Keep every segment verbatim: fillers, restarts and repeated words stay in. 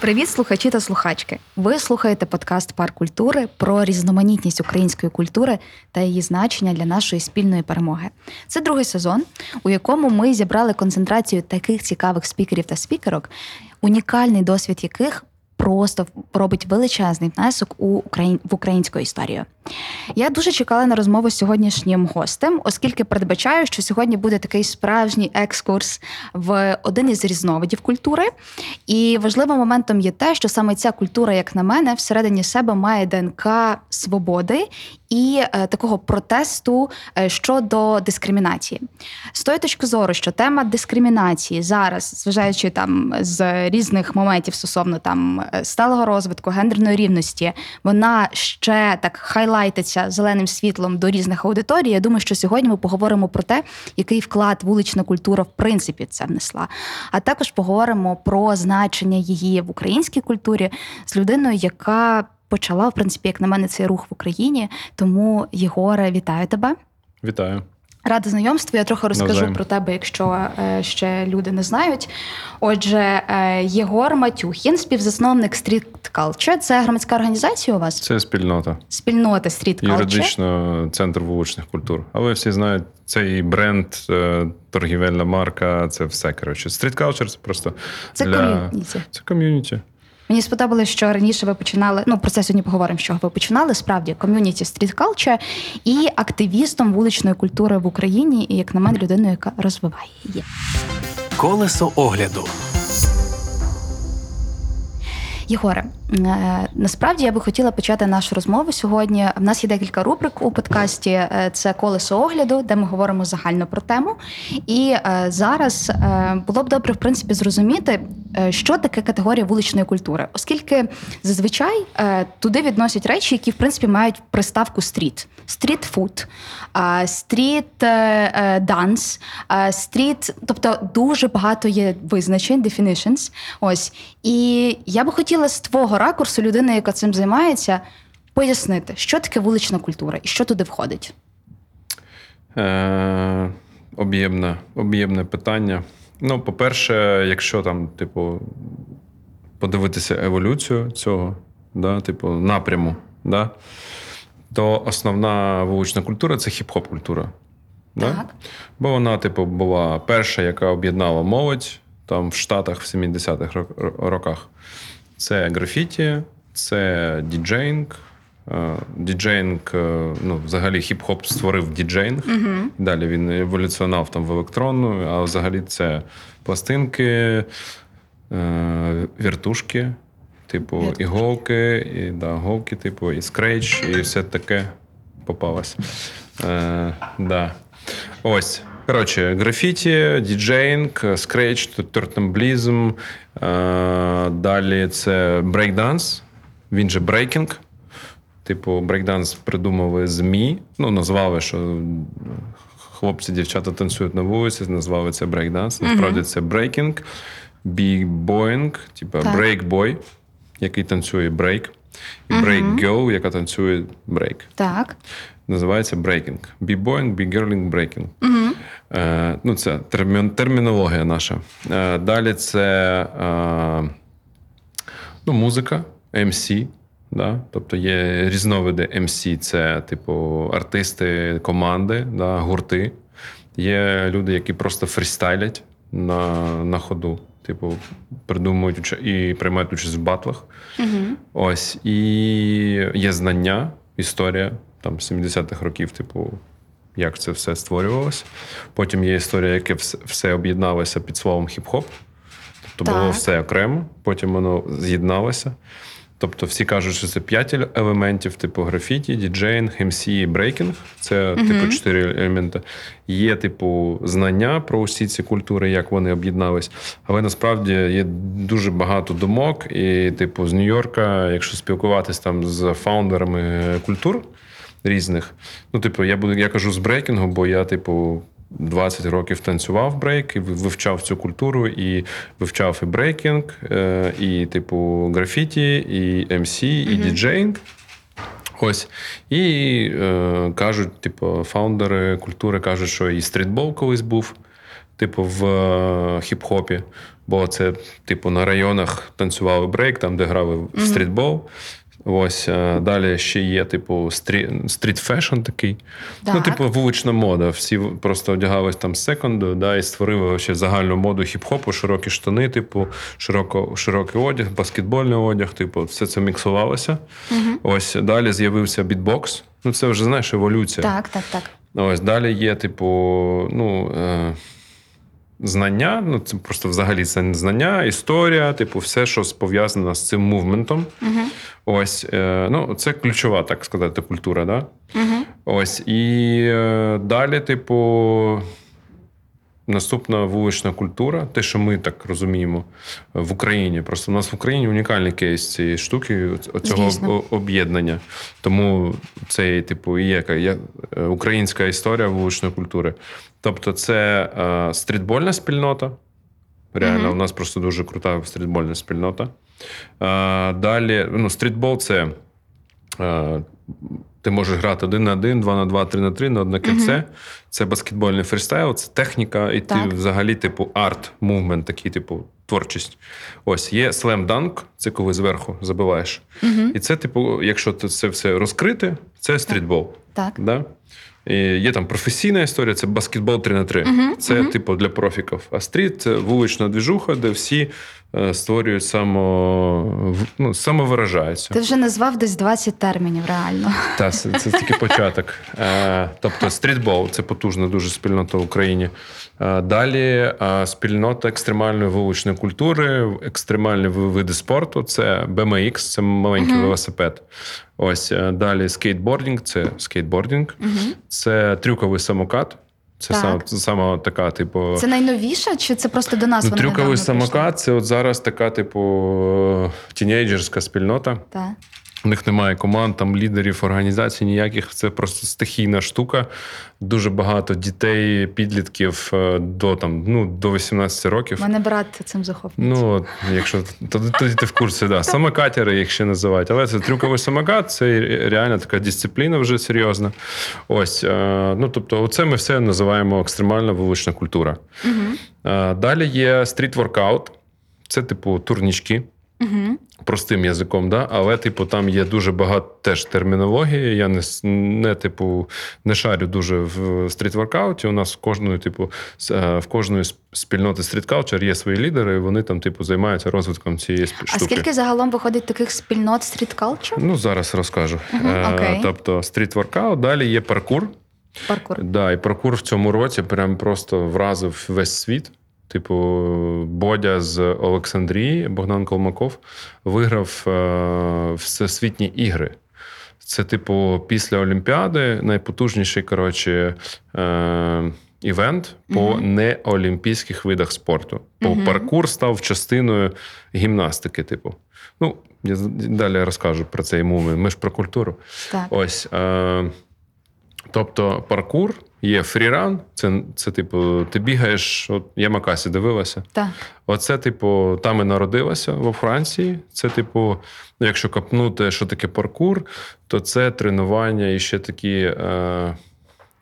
Привіт, слухачі та слухачки! Ви слухаєте подкаст «Парк культури» про різноманітність української культури та її значення для нашої спільної перемоги. Це другий сезон, у якому ми зібрали концентрацію таких цікавих спікерів та спікерок, унікальний досвід яких просто робить величезний внесок у Україн... в українську історію. Я дуже чекала на розмову з сьогоднішнім гостем, оскільки передбачаю, що сьогодні буде такий справжній екскурс в один із різновидів культури. І важливим моментом є те, що саме ця культура, як на мене, всередині себе має ДНК свободи і е, такого протесту е, щодо дискримінації. З тої точки зору, що тема дискримінації зараз, зважаючи там з різних моментів стосовно там сталого розвитку, гендерної рівності, вона ще так хайлайтує зеленим світлом до різних аудиторій. Я думаю, що сьогодні ми поговоримо про те, який вклад вулична культура в принципі це внесла. А також поговоримо про значення її в українській культурі з людиною, яка почала, в принципі, як на мене, цей рух в Україні. Тому, Єгоре, вітаю тебе. Вітаю. Рада знайомству. Я трохи розкажу Навзаєм. про тебе, якщо е, ще люди не знають. Отже, е, Єгор Матюхін, співзасновник Street Culture. Це громадська організація у вас? Це спільнота. Спільнота Street Culture. Юридично центр вуличних культур. Але всі знають, це і бренд, торгівельна марка, це все, коротше. Street Culture – це просто це для... ком'юніті. Це ком'юніті. Мені сподобалось, що раніше ви починали, ну, про це сьогодні поговоримо, з чого ви починали, справді, ком'юніті Street Culture і активістом вуличної культури в Україні, і, як на мене, людиною, яка розвиває її. Колесо огляду. Єгоре, насправді я би хотіла почати нашу розмову сьогодні. В нас є декілька рубрик у подкасті. Це «Колесо огляду», де ми говоримо загально про тему. І зараз було б добре, в принципі, зрозуміти, що таке категорія вуличної культури. Оскільки зазвичай туди відносять речі, які, в принципі, мають приставку «стріт». Стріт-фуд, стріт-данс, стріт... Тобто дуже багато є визначень, definitions. Ось. І я би хотіла з твого ракурсу людини, яка цим займається, пояснити, що таке вулична культура і що туди входить? Е, об'ємне, об'ємне питання. Ну, по-перше, якщо там, типу, подивитися еволюцію цього, да, типу, напряму, да, то основна вулична культура – це хіп-хоп-культура. Так. Да? Бо вона, типу, була перша, яка об'єднала молодь там в Штатах в сімдесятих роках. Це графіті, це діджейнг. Діджейнг, ну, взагалі хіп-хоп створив діджейнг. Mm-hmm. Далі він еволюціонав там в електронну, а взагалі це пластинки, віртушки, типу, і голки, і, да, голки, типу, і скрейч, і все таке попалось. Е, да. Ось. Коротше, графіті, діджейнг, скрейч, тортемблізм, далі це брейкданс, він же брейкінг. Типу, брейкданс придумали ЗМІ, ну, назвали, що хлопці, дівчата танцюють на вулиці, назвали це брейкданс, насправді це брейкінг, бігбоїнг, типу брейкбой, який танцює брейк, і брейкгерл, яка танцює брейк. Так. Називається брейкінг. Бі-бойнг, бі-герлінг, брейкінг. Угу. Е, ну, це термі- термінологія наша. Е, далі це е, ну, музика, ем сі. Да? Тобто є різновиди ем сі. Це, типу, артисти, команди, да? Гурти. Є люди, які просто фрістайлять на, на ходу. Типу, придумують і приймають участь в батлах. Угу. Ось. І є знання, історія. Там сімдесятих років, типу, як це все створювалося. Потім є історія, яке все об'єдналося під словом хіп-хоп. Тобто так. Було все окремо, потім воно з'єдналося. Тобто всі кажуть, що це п'ять елементів, типу графіті, діджейнг, ем сі і брейкінг. Це, угу. типу, чотири елементи. Є, типу, знання про усі ці культури, як вони об'єднались. Але, насправді, є дуже багато думок. І, типу, з Нью-Йорка, якщо спілкуватись там з фаундерами культур, різних. Ну, типу, я буду, я кажу з брейкінгу, бо я, типу, двадцять років танцював брейк, і вивчав цю культуру, і вивчав і брейкінг, і, типу, графіті, і ем сі, і mm-hmm. діджейнг. Ось. І е, кажуть, типу, фаундери культури кажуть, що і стрітбол колись був, типу, в хіп-хопі. Бо це, типу, на районах танцювали брейк, там, де грали в mm-hmm. стрітбол. Ось, а далі ще є, типу, стрі... стріт-фешн такий. Так. Ну, типу, вулична мода. Всі просто одягались там з секонду, да, і створили ще загальну моду хіп-хопу, широкі штани, типу, широко... широкий одяг, баскетбольний одяг, типу, все це міксувалося. Угу. Ось, далі з'явився бітбокс. Ну, це вже, знаєш, еволюція. Так, так, так. Ось, далі є, типу, ну... Е... знання, ну це просто взагалі це знання, історія, типу, все, що пов'язано з цим мувментом. Uh-huh. Ось, ну, це ключова, так сказати, культура, да? Uh-huh. Ось, і далі, типу, наступна вулична культура, те, що ми так розуміємо в Україні. Просто в нас в Україні унікальний кейс цієї штуки, цього Звісно. об'єднання. Тому це, типу, і є українська історія вуличної культури. Тобто це е, стрітбольна спільнота. Реально, mm-hmm. у нас просто дуже крута стрітбольна спільнота. Е, далі, ну, стрітбол – це е, ти можеш грати один на один, два на два, три на три, на одне кільце. Mm-hmm. Це баскетбольний фристайл, це техніка, і так. ти взагалі, типу, арт, мувмент, такий, типу, творчість. Ось, є слем-данк, це коли зверху забиваєш. Mm-hmm. І це, типу, якщо це все розкрите, це стрітбол. Так. Да? І є там професійна історія, це баскетбол три на три. Uh-huh, це, uh-huh. типу, для профіків. А стріт – це вулична двіжуха, де всі е, створюють само... ну, самовиражаються. Ти вже назвав десь двадцять термінів, реально. Так, це, це тільки початок. Е, тобто стрітбол – це потужна дуже спільнота в Україні. Е, далі е, спільнота екстремальної вуличної культури, екстремальні види спорту – це бі ем ікс, це маленький uh-huh. велосипед. Ось, далі скейтбордінг, це скейтбордінг, угу. це трюковий самокат, це сама, сама така, типу... Це найновіша, чи це просто до нас? Ну, трюковий самокат, прийшли? Це от зараз така, типу, тінейджерська спільнота. Так. У них немає команд, там лідерів, організацій ніяких. Це просто стихійна штука. Дуже багато дітей, підлітків до, там, ну, до вісімнадцяти років. Мене брат цим захоплюється. Ну, якщо, тоді, тоді ти в курсі, да. Самокатери їх ще називають. Але це трюковий самокат, це реально така дисципліна вже серйозна. Ось, ну, тобто, оце ми все називаємо екстремальна вулична культура. Угу. Далі є стріт-воркаут. Це, типу, турнічки. Uh-huh. Простим язиком, да? Але, типу, там є дуже багато теж термінології. Я не, не, типу, не шарю дуже в стріт-воркауті. У нас в кожної, типу, в кожної спільноти стріт-калчер є свої лідери, і вони там, типу, займаються розвитком цієї штуки. А скільки загалом виходить таких спільнот стріт-калчер? Ну, зараз розкажу. Uh-huh. Okay. Тобто, стріт-воркаут, далі є паркур. Паркур. Да, і паркур в цьому році прям просто вразив весь світ. Типу, Бодя з Олександрії, Богдан Колмаков, виграв е- всесвітні ігри. Це, типу, після Олімпіади найпотужніший, коротше, е- івент по mm-hmm. неолімпійських видах спорту. Бо mm-hmm. паркур став частиною гімнастики, типу. Ну, я далі розкажу про цей момент. Ми ж про культуру. Так. Ось. Е- тобто, паркур... Є фріран, це, це, типу, ти бігаєш, от я Макасі дивилася. Так. Оце, типу, там і народилася, во Франції. Це, типу, якщо копнути, що таке паркур, то це тренування і ще такі, е,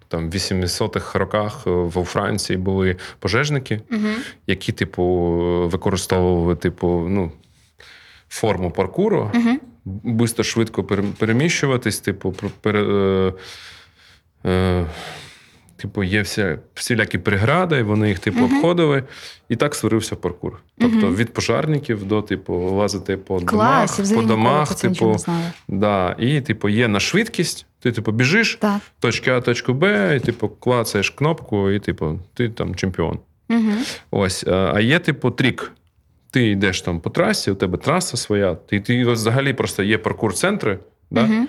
там, в вісімдесятих роках во Франції були пожежники, угу. які, типу, використовували, типу, ну, форму паркуру, угу. бисто, швидко переміщуватись, типу, пере... Е, е, типу, є всі, всілякі прегради, вони їх, типу, uh-huh. обходили. І так створився паркур. Тобто, uh-huh. від пожарників до, типу, лазити по Клас, домах, по домах, типу, да, і, типу, є на швидкість. Ти, типу, біжиш, так. точка А, точка Б, і, типу, клацаєш кнопку, і, типу, ти там чемпіон. Uh-huh. Ось. А є, типу, трік. Ти йдеш там по трасі, у тебе траса своя. Ти, ти взагалі просто є паркур-центри, да? Uh-huh.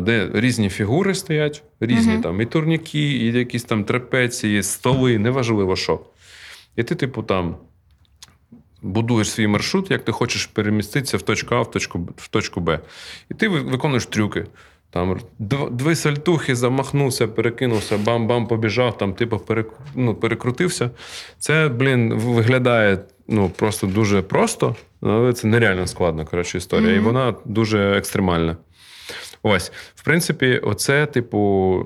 де різні фігури стоять, різні uh-huh. там і турніки, і якісь там трапеції, столи, неважливо що. І ти, типу, там будуєш свій маршрут, як ти хочеш переміститися в точку А, в точку, в точку Б. І ти виконуєш трюки. Там дві сальтухи, замахнувся, перекинувся, бам-бам, побіжав, там типу перек... ну, перекрутився. Це, блін, виглядає ну, просто дуже просто, але це нереально складна, коротше, історія. Mm-hmm. І вона дуже екстремальна. Ось, в принципі, оце, типу,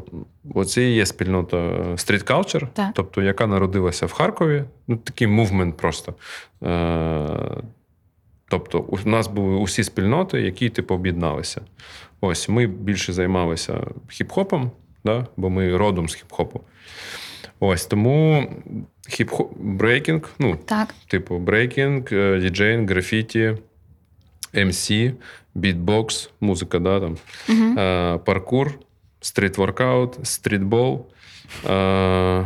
оце і є спільнота Street Culture, так. Тобто, яка народилася в Харкові. Ну, такий мувмент просто. Тобто, у нас були усі спільноти, які, типу, об'єдналися. Ось, ми більше займалися хіп-хопом, да? Бо ми родом з хіп-хопу. Ось, тому хіп-хоп, брейкінг, ну, так. Типу, брейкінг, діджейн, графіті, ем сі, бітбокс, музика, да, там, угу. а, паркур, стріт-воркаут, стрітбол. А,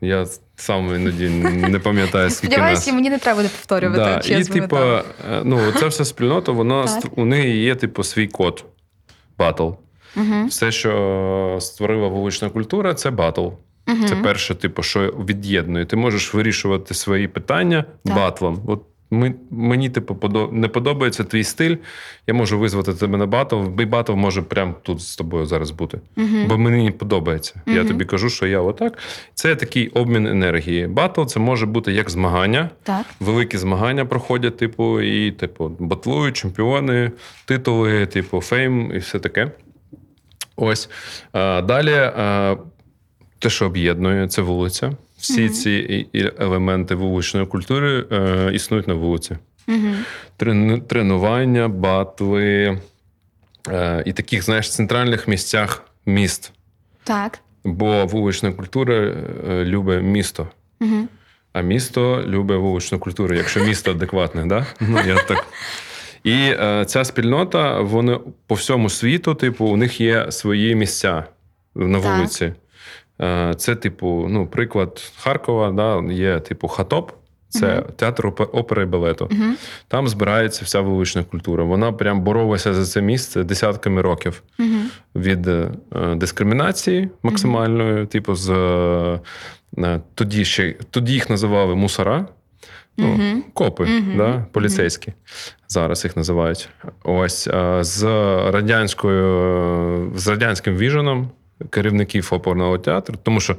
я сам іноді не пам'ятаю, скільки нас. Сподіваюся, мені не треба буде повторювати. Да. І, типу, ну, ця вся спільнота, вона, у неї є, типу, свій код. Батл. Uh-huh. Все, що створила вулична культура, це батл. Uh-huh. Це перше, типу, що від'єднує. Ти можеш вирішувати свої питання так. батлом. От ми, мені, типу, не подобається твій стиль, я можу визвати тебе на батл, і батл може прямо тут з тобою зараз бути. Uh-huh. Бо мені не подобається. Uh-huh. Я тобі кажу, що я отак. Це такий обмін енергії. Батл – це може бути як змагання. Так. Великі змагання проходять, типу, і, типу, батлують, чемпіони, титули, типу, фейм і все таке. Ось. А, далі, а, те, що об'єднує, це вулиця. Всі uh-huh. ці елементи вуличної культури е, існують на вулиці. Uh-huh. Трен, тренування, батли е, і таких, знаєш, центральних місцях міст. Так. Бо вулична культура е, любить місто. Uh-huh. А місто любить вуличну культуру, якщо місто адекватне, да? Ну, я так... І е, ця спільнота, вони по всьому світу, типу, у них є свої місця на вулиці. Так. Це, типу, ну, приклад Харкова, да, є, типу, Хатоп, це uh-huh. театр опери і балету. Uh-huh. Там збирається вся вулична культура. Вона прям боролася за це місце десятками років. Uh-huh. Від е, дискримінації максимальної, uh-huh. типу, з е, тоді ще, тоді їх називали мусора, ну, uh-huh. копи, uh-huh. да, поліцейські. Uh-huh. Зараз їх називають. Ось, е, з радянською, з радянським віженом, керівників оперного театру, тому що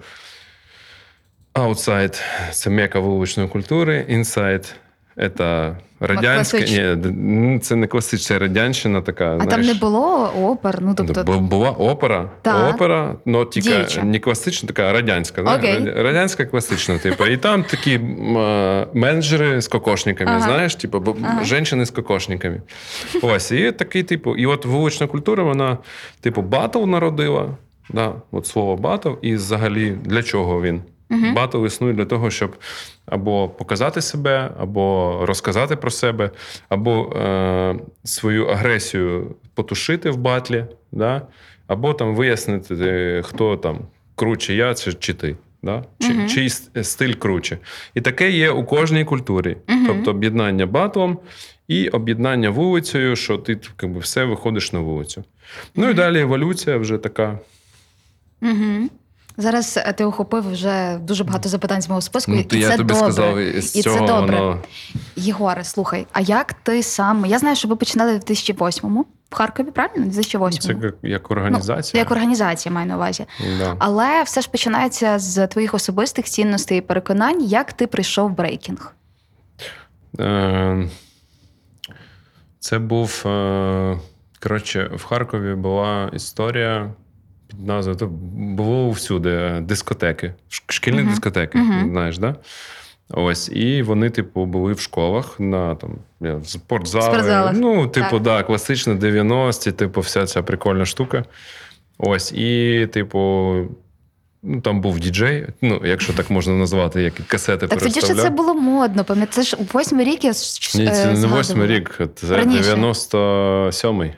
outside – це мека вуличної культури, inside – це радянська. Ні, це не класична радянщина така. А знаєш, там не було опер? Ну, тобто... Була опера, так. Опера, але тільки не класична, така радянська. Okay. Радянська класична, типу. І там такі менеджери з кокошниками, ага. знаєш, типу, ага. жінки з кокошниками. Ось, і такий, типу, і от вулична культура, вона, типу, батл народила. Да, от слово «батл» і взагалі для чого він. Uh-huh. Батл існує для того, щоб або показати себе, або розказати про себе, або е- свою агресію потушити в батлі, да? Або там вияснити, хто там круче, я чи, чи ти. Да? Чи, uh-huh. Чий стиль круче. І таке є у кожній культурі. Uh-huh. Тобто об'єднання батлом і об'єднання вулицею, що ти якби, все виходиш на вулицю. Ну uh-huh. і далі еволюція вже така. Угу. Зараз ти охопив вже дуже багато запитань з мого списку, ну, і, це добре, сказав, і це добре. І це добре. Єгоре, слухай, а як ти сам... Я знаю, що ви починали в дві тисячі восьмому в Харкові, правильно? дві тисячі восьмому. Це як організація. Ну, як організація, маю на увазі. Да. Але все ж починається з твоїх особистих цінностей і переконань. Як ти прийшов в брейкінг? Це був... Коротше, в Харкові була історія... Назва, то було всюди дискотеки, шкільні uh-huh. дискотеки, uh-huh. знаєш, да? Ось, і вони, типу, були в школах, на там, спортзали, ну, типу, так, да, класично, дев'яності, типу, вся ця прикольна штука. Ось, і, типу, ну, там був діджей, ну, якщо так можна назвати, як касети так, переставляв. Так, тоді ж це було модно, пам'ятаю, це ж восьмий рік я згадувала. Ні, це не восьмий рік, це раніше. дев'яносто сьомий.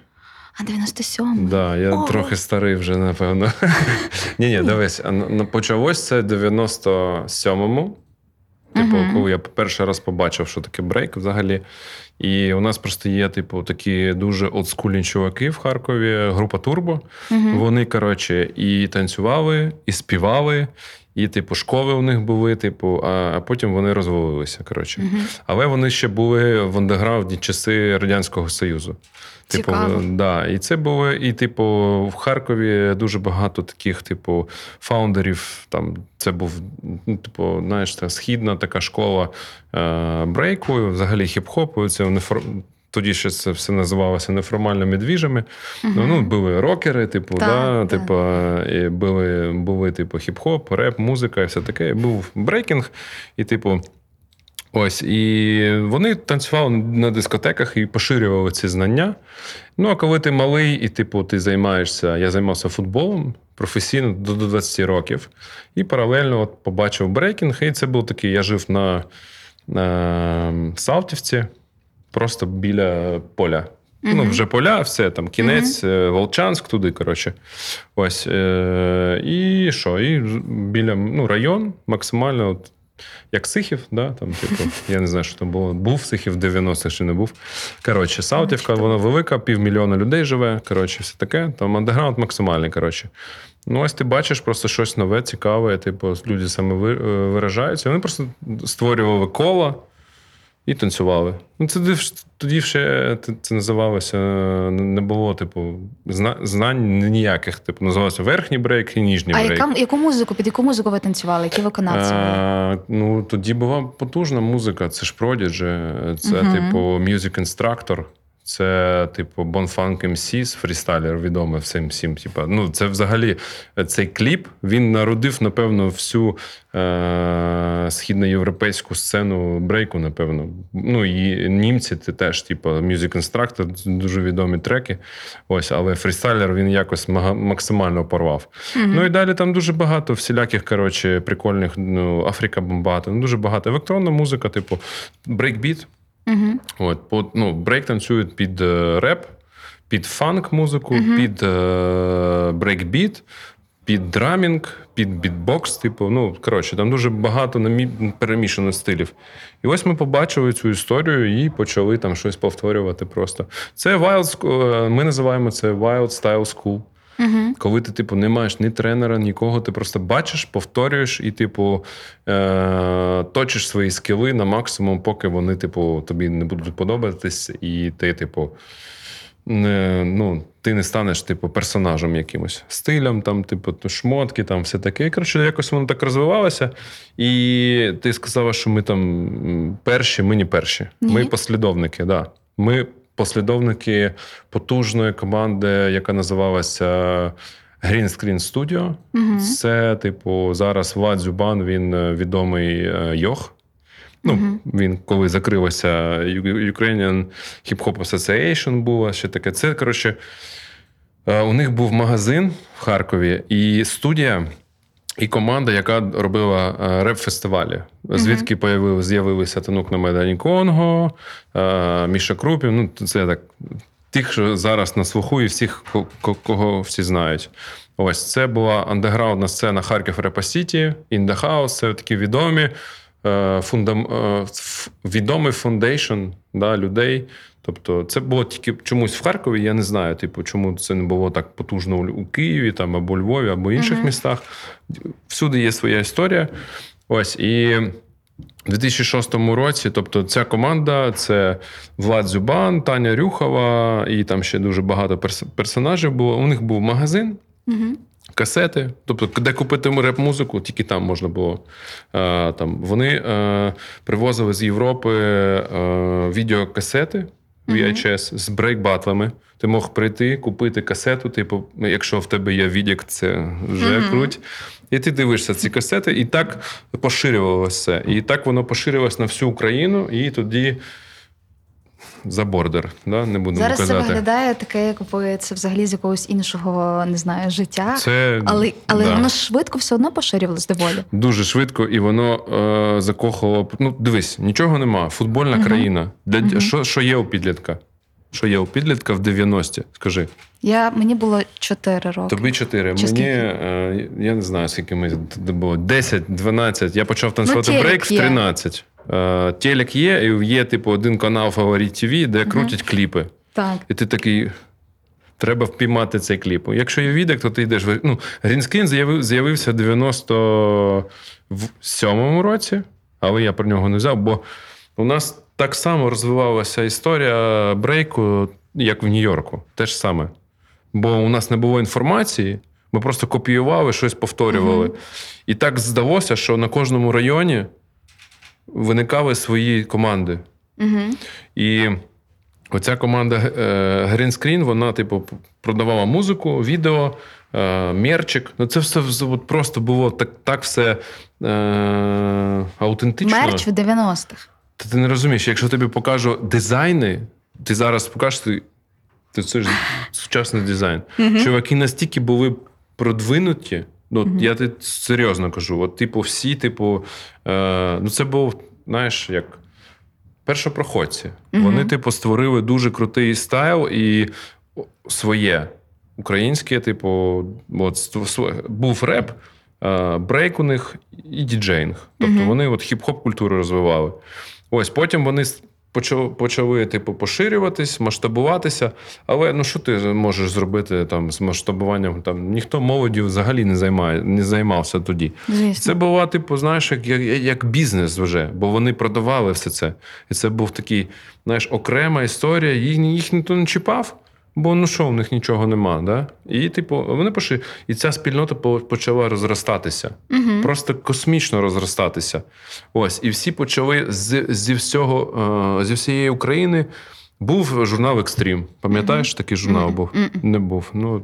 А дев'яносто сьомий? Так, да, я О, трохи старий вже, напевно. Ні-ні, дивись, почалось це в дев'яносто сьомому. Типу, коли я перший раз побачив, що таке брейк взагалі. І у нас просто є, типу, такі дуже олдскульні чуваки в Харкові, група Турбо. Mm-hmm. Вони, коротше, і танцювали, і співали, і, типу, школи у них були, типу, а, а потім вони розвалилися, коротше. Mm-hmm. Але вони ще були в андеграунді часи Радянського Союзу. Типу, да, і це було, і, типу, в Харкові дуже багато таких, типу, фаундерів, там, це був, ну, типу, знаєш, та східна така школа е- брейку, взагалі хіп-хопу, це неформ... Тоді ще це все називалося неформальними двіжами. Uh-huh. Ну, були рокери, типу, да, да, типу, і були, були типу, хіп-хоп, реп, музика і все таке. І був брейкінг, і, типу, ось. І вони танцювали на дискотеках і поширювали ці знання. Ну, а коли ти малий і, типу, ти займаєшся, я займався футболом професійно до двадцяти років, і паралельно от, побачив брейкінг, і це був такий, я жив на, на Салтівці, просто біля поля. Mm-hmm. Ну, вже поля, все, там, кінець, mm-hmm. Волчанськ, туди, коротше. Ось. Е- і що? І біля, ну, район максимально, от, як Сихів, да? Там, типу, я не знаю, що там було. Був Сихів в дев'яностих чи не був. Коротше, Салтівка, вона велика, півмільйона людей живе, коротше, все таке. Там андеграунд максимальний, коротше. Ну, ось ти бачиш просто щось нове, цікаве, типу, люди саме виражаються. Вони просто створювали кола, і танцювали. Ну, це тоді ще це називалося, не було, типу, знань ніяких. Типу, називалося верхній брейк і нижній брейк. А яка, яку музику, під яку музику ви танцювали? Які виконавці були? Ну, тоді була потужна музика. Це ж Prodigy, це, uh-huh. типу, Music Instructor. Це, типу, Bomfunk ем сі's, Freestyler, відомий всім всім. Типу. Ну, це взагалі, цей кліп, він народив, напевно, всю е- східноєвропейську сцену брейку, напевно. Ну, і німці це теж, типу, Music Instructor, дуже відомі треки. Ось, але Freestyler, він якось мага- максимально порвав. Mm-hmm. Ну, і далі там дуже багато всіляких, коротше, прикольних, ну, Африка Бомбата, ну, дуже багато. Електронна музика, типу, брейкбіт. Uh-huh. От, по, ну, брейк танцюють під е, реп, під фанк-музику, uh-huh. під е, брейк-біт, під драмінг, під бітбокс, типу, ну, коротше, там дуже багато намі- перемішано стилів. І ось ми побачили цю історію і почали там щось повторювати просто. Це wild, ми називаємо це Wild Style School. Uh-huh. Коли ти, типу, не маєш ні тренера, нікого, ти просто бачиш, повторюєш і, типу, е- точиш свої скіли на максимум, поки вони, типу, тобі не будуть подобатись, і ти, типу, не, ну, ти не станеш, типу, персонажем якимось. Стилем, там, типу, шмотки, там, все таке. І, коротше, якось воно так розвивалося. І ти сказала, що ми там перші, ми не перші. Uh-huh. Ми послідовники, так. Да. Ми послідовники потужної команди, яка називалася Green Screen Studio. Mm-hmm. Це, типу, зараз Влад Зюбан, він відомий йох. Ну, mm-hmm. він коли закрилася Ukrainian Hip Hop Association була, ще таке. Це, коротше, у них був магазин в Харкові і студія, і команда, яка робила реп-фестивалі. Звідки mm-hmm. з'явилися Танук на Майдані Конго, Міша Крупів. Ну, це так, тих, що зараз на слуху, і всіх, кого всі знають. Ось, це була андеграундна сцена Харків Репа Сіті, Індаус, це такі відомі, фундам... відомий фундейшн, да, людей. Тобто це було тільки чомусь в Харкові, я не знаю, типу, чому це не було так потужно у Києві, там, або Львові, або інших uh-huh. містах. Всюди є своя історія. Ось, і в дві тисячі шостому році, тобто ця команда, це Влад Зюбан, Таня Рюхова, і там ще дуже багато перс- персонажів було. У них був магазин, uh-huh. касети, тобто, де купити реп-музику, тільки там можна було. Там. Вони привозили з Європи відеокасети, ві ейч ес, з брейк-батлами. Ти мог прийти, купити касету, типу, якщо в тебе є відік, це вже mm-hmm. круть. І ти дивишся ці касети, і так поширювалося. І так воно поширювалося на всю Україну, і тоді за бордер, да? Не будемо казати. Зараз це виглядає таке, якби це взагалі з якогось іншого, не знаю, життя. Це, але але да. воно швидко все одно поширювалося доволі. Дуже швидко, і воно е- закохало... Ну, дивись, нічого нема. Футбольна uh-huh. країна. Для, uh-huh. що, що є у підлітка? Що є у підлітка в дев'яності? Скажи. Я, мені було чотири роки. Тобі чотири. Чи мені, е, я не знаю, скільки ми було. десять, дванадцять. Я почав танцювати ну, брейк в тринадцять. Е, телек є, і є, типу, один канал Фаворіт ТВ, де угу. крутять кліпи. Так. І ти такий... Треба впіймати цей кліп. Якщо є відео, то ти йдеш... Ну, Грінскрін з'явився в дев'яносто сьомому році, але я про нього не взяв, бо у нас так само розвивалася історія брейку, як в Нью-Йорку. Те ж саме. Бо у нас не було інформації, ми просто копіювали, щось повторювали. Угу. І так здалося, що на кожному районі виникали свої команди. Угу. І... Оця команда Green Screen, вона, типу, продавала музику, відео, мерчик. Ну, це все от просто було так, так все е, аутентично. Мерч в дев'яностих. Та ти не розумієш, якщо тобі покажу дизайни, ти зараз покажеш, то це ж сучасний дизайн. Mm-hmm. Чуваки настільки були продвинуті, ну, mm-hmm. я ти серйозно кажу, от, типу, всі, типу, е, ну, це був, знаєш, як... Першопроходці. Угу. Вони, типу, створили дуже крутий стайл і своє. Українське, типу, от, був реп, брейк у них і діджейнг. Тобто угу. вони от хіп-хоп-культуру розвивали. Ось, потім вони почали, почали типу, поширюватись, масштабуватися. Але, ну, що ти можеш зробити там, з масштабуванням? Там, ніхто молоді взагалі не, займає, не займався тоді. Звісно. Це була, типу, знаєш, як, як, як бізнес вже, бо вони продавали все це. І це був такий, знаєш, окрема історія. Їх, їх ніхто не чіпав, бо, ну, що, в них нічого нема, да? І, типу, вони пошли. І ця спільнота почала розростатися. Угу. Просто космічно розростатися. Ось. І всі почали з, зі всього, зі всієї України. Був журнал «Екстрім». Пам'ятаєш, угу. такий журнал угу. був? Угу. Не був. Ну,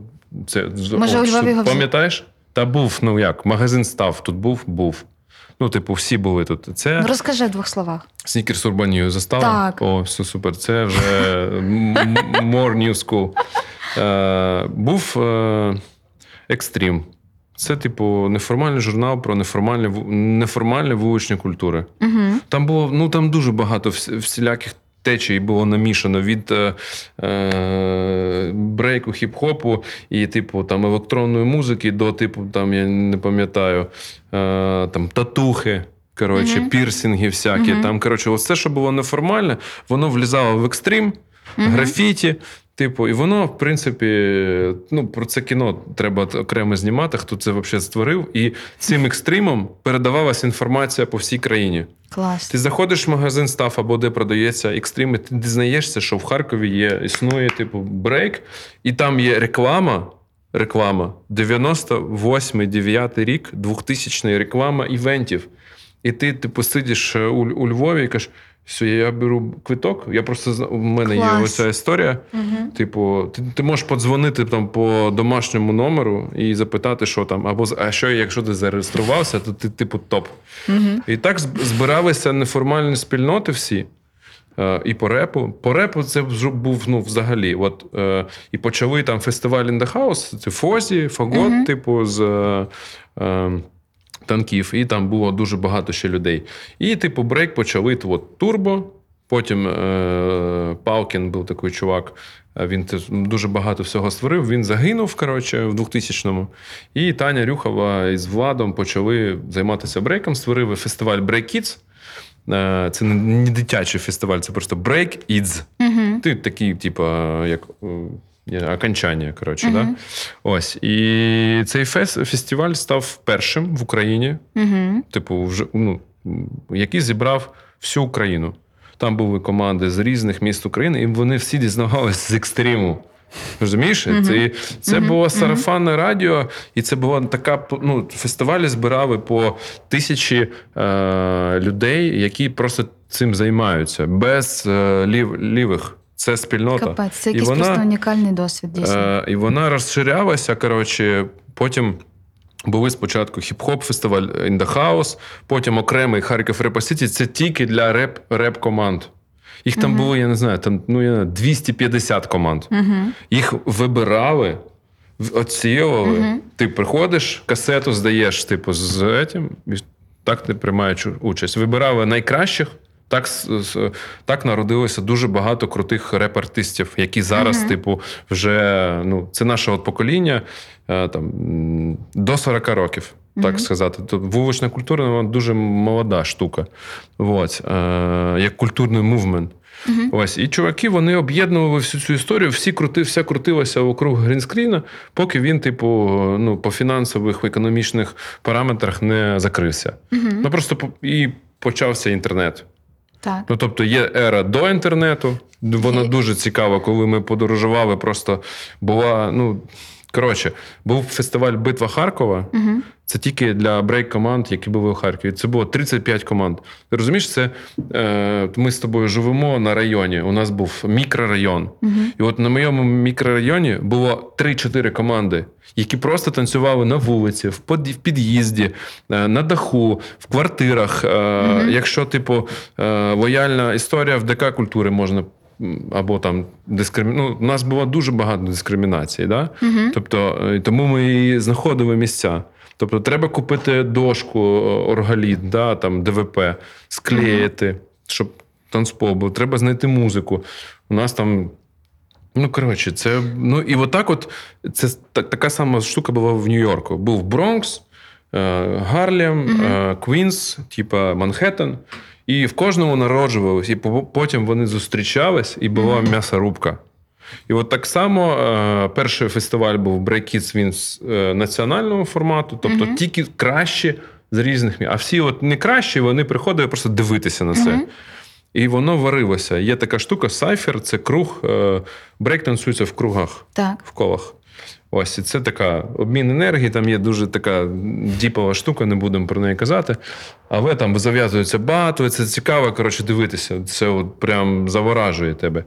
це... Може, Львові його пам'ятаєш? Та був, ну як, магазин став. Тут був? Був. Ну, типу, всі були тут. Це... Ну, розкажи в двох словах. Sneakers Urban застала? Так. О, все супер. Це вже more new school. Е, був Екстрім. Е, Це, типу, неформальний журнал про неформальні, неформальні вуличні культури. Угу. Там було, ну, там дуже багато всіляких течій було намішано від е, е, брейку, хіп-хопу і, типу, там, електронної музики до, типу, там, я не пам'ятаю, е, там, татухи, коротше, mm-hmm. пірсінги всякі. Mm-hmm. Там, коротше, все, що було неформальне, воно влізало в екстрім, mm-hmm. графіті, типу, і воно, в принципі, ну, про це кіно треба окремо знімати, хто це взагалі створив. І цим екстримом передавалася інформація по всій країні. Клас. Ти заходиш в магазин «Став» або де продається екстрим, і ти дізнаєшся, що в Харкові є, існує, типу, брейк, і там є реклама, реклама, дев'яносто восьмий дев'ятий рік, двохтисячний, реклама івентів. І ти, типу, сидиш у, у Львові і кажеш, все, я беру квиток, я просто, у мене Клас. Є оця історія. Угу. Типу, ти, ти можеш подзвонити там по домашньому номеру і запитати, що там, або а що, якщо ти зареєструвався, то ти, типу, топ. Угу. І так збиралися неформальні спільноти всі. Е, і по репу. По репу це був, ну, взагалі. От, е, і почали там фестиваль In The House, це Фозі, Фагот, угу. типу, з... Е, е, танків, і там було дуже багато ще людей. І, типу, брейк почали от, турбо, потім е- Палкін був такий чувак, він дуже багато всього створив, він загинув, коротше, в двохтисячному. І Таня Рюхова із Владом почали займатися брейком, створили фестиваль Break-Eats. Е- це не дитячий фестиваль, це просто Break-Eats. Mm-hmm. Ти такий, типу, як... Окончання, коротше, uh-huh. да? Ось. І цей фестиваль став першим в Україні, uh-huh. типу, вже, ну, який зібрав всю Україну. Там були команди з різних міст України, і вони всі дізнавалися з екстриму. Розумієш? Uh-huh. Це, це uh-huh. було сарафанне uh-huh. радіо, і це була така, ну, фестивалі збирали по тисячі е- людей, які просто цим займаються, без е- лів- лівих. Це спільнота. Капець, це якийсь вона, просто унікальний досвід, дійсно. Е, і вона розширялася, коротше, потім були спочатку хіп-хоп, фестиваль In The House, потім окремий Харків Репа Сіті, це тільки для реп, реп-команд. Їх там угу. було, я не знаю, там, ну, я не знаю, двісті п'ятдесят команд. Угу. Їх вибирали, оцінювали. Угу. Ти приходиш, касету здаєш, типу, з цим, і так ти приймаєш участь. Вибирали найкращих, Так, так народилося дуже багато крутих реп-артистів, які зараз, mm-hmm. типу, вже, ну, це наше от покоління, там, до сорока років, mm-hmm. так сказати. Тобто вулична культура, вона дуже молода штука, от, як культурний мувмент. Mm-hmm. Ось, і чуваки, вони об'єднували всю цю історію, всі крути, вся крутилася округ грінскріна, поки він, типу, ну, по фінансових, економічних параметрах не закрився. Mm-hmm. Ну, просто і почався інтернет. Так. Ну, тобто є ера до інтернету, вона дуже цікава, коли ми подорожували, просто була, ну, коротше, був фестиваль «Битва Харкова», uh-huh. це тільки для брейк-команд, які були у Харкові. Це було тридцять п'ять команд. Ти розумієш, це е, ми з тобою живемо на районі, у нас був мікрорайон. Uh-huh. І от на моєму мікрорайоні було три-чотири команди, які просто танцювали на вулиці, в під'їзді, на даху, в квартирах. Uh-huh. Якщо, типу, лояльна історія в ДК культури можна або там дискримі... ну, у нас було дуже багато дискримінацій, да? Uh-huh. Тобто, тому ми і знаходили місця. Тобто, треба купити дошку, оргаліт, да, там, ДВП, склеїти, uh-huh. щоб танцпол був. Треба знайти музику. У нас там, ну, коротше, це, ну, і отак от, це так, така сама штука була в Нью-Йорку. Був Бронкс, Гарлем, uh-huh. Квінс, типа Манхеттен. І в кожному народжувалися, і потім вони зустрічались, і була mm-hmm. м'ясорубка. І от так само е, перший фестиваль був Break-Eats, він з е, національного формату, тобто mm-hmm. тільки кращі з різних міст. А всі от не кращі, вони приходили просто дивитися на це. Mm-hmm. І воно варилося. Є така штука, сайфер – це круг, е, брейк танцюється в кругах, так. в колах. Ось, і це така обмін енергії, там є дуже така діпова штука, не будемо про неї казати. Але там зав'язуються батли, це цікаво, коротше, дивитися. Це от прям заворажує тебе.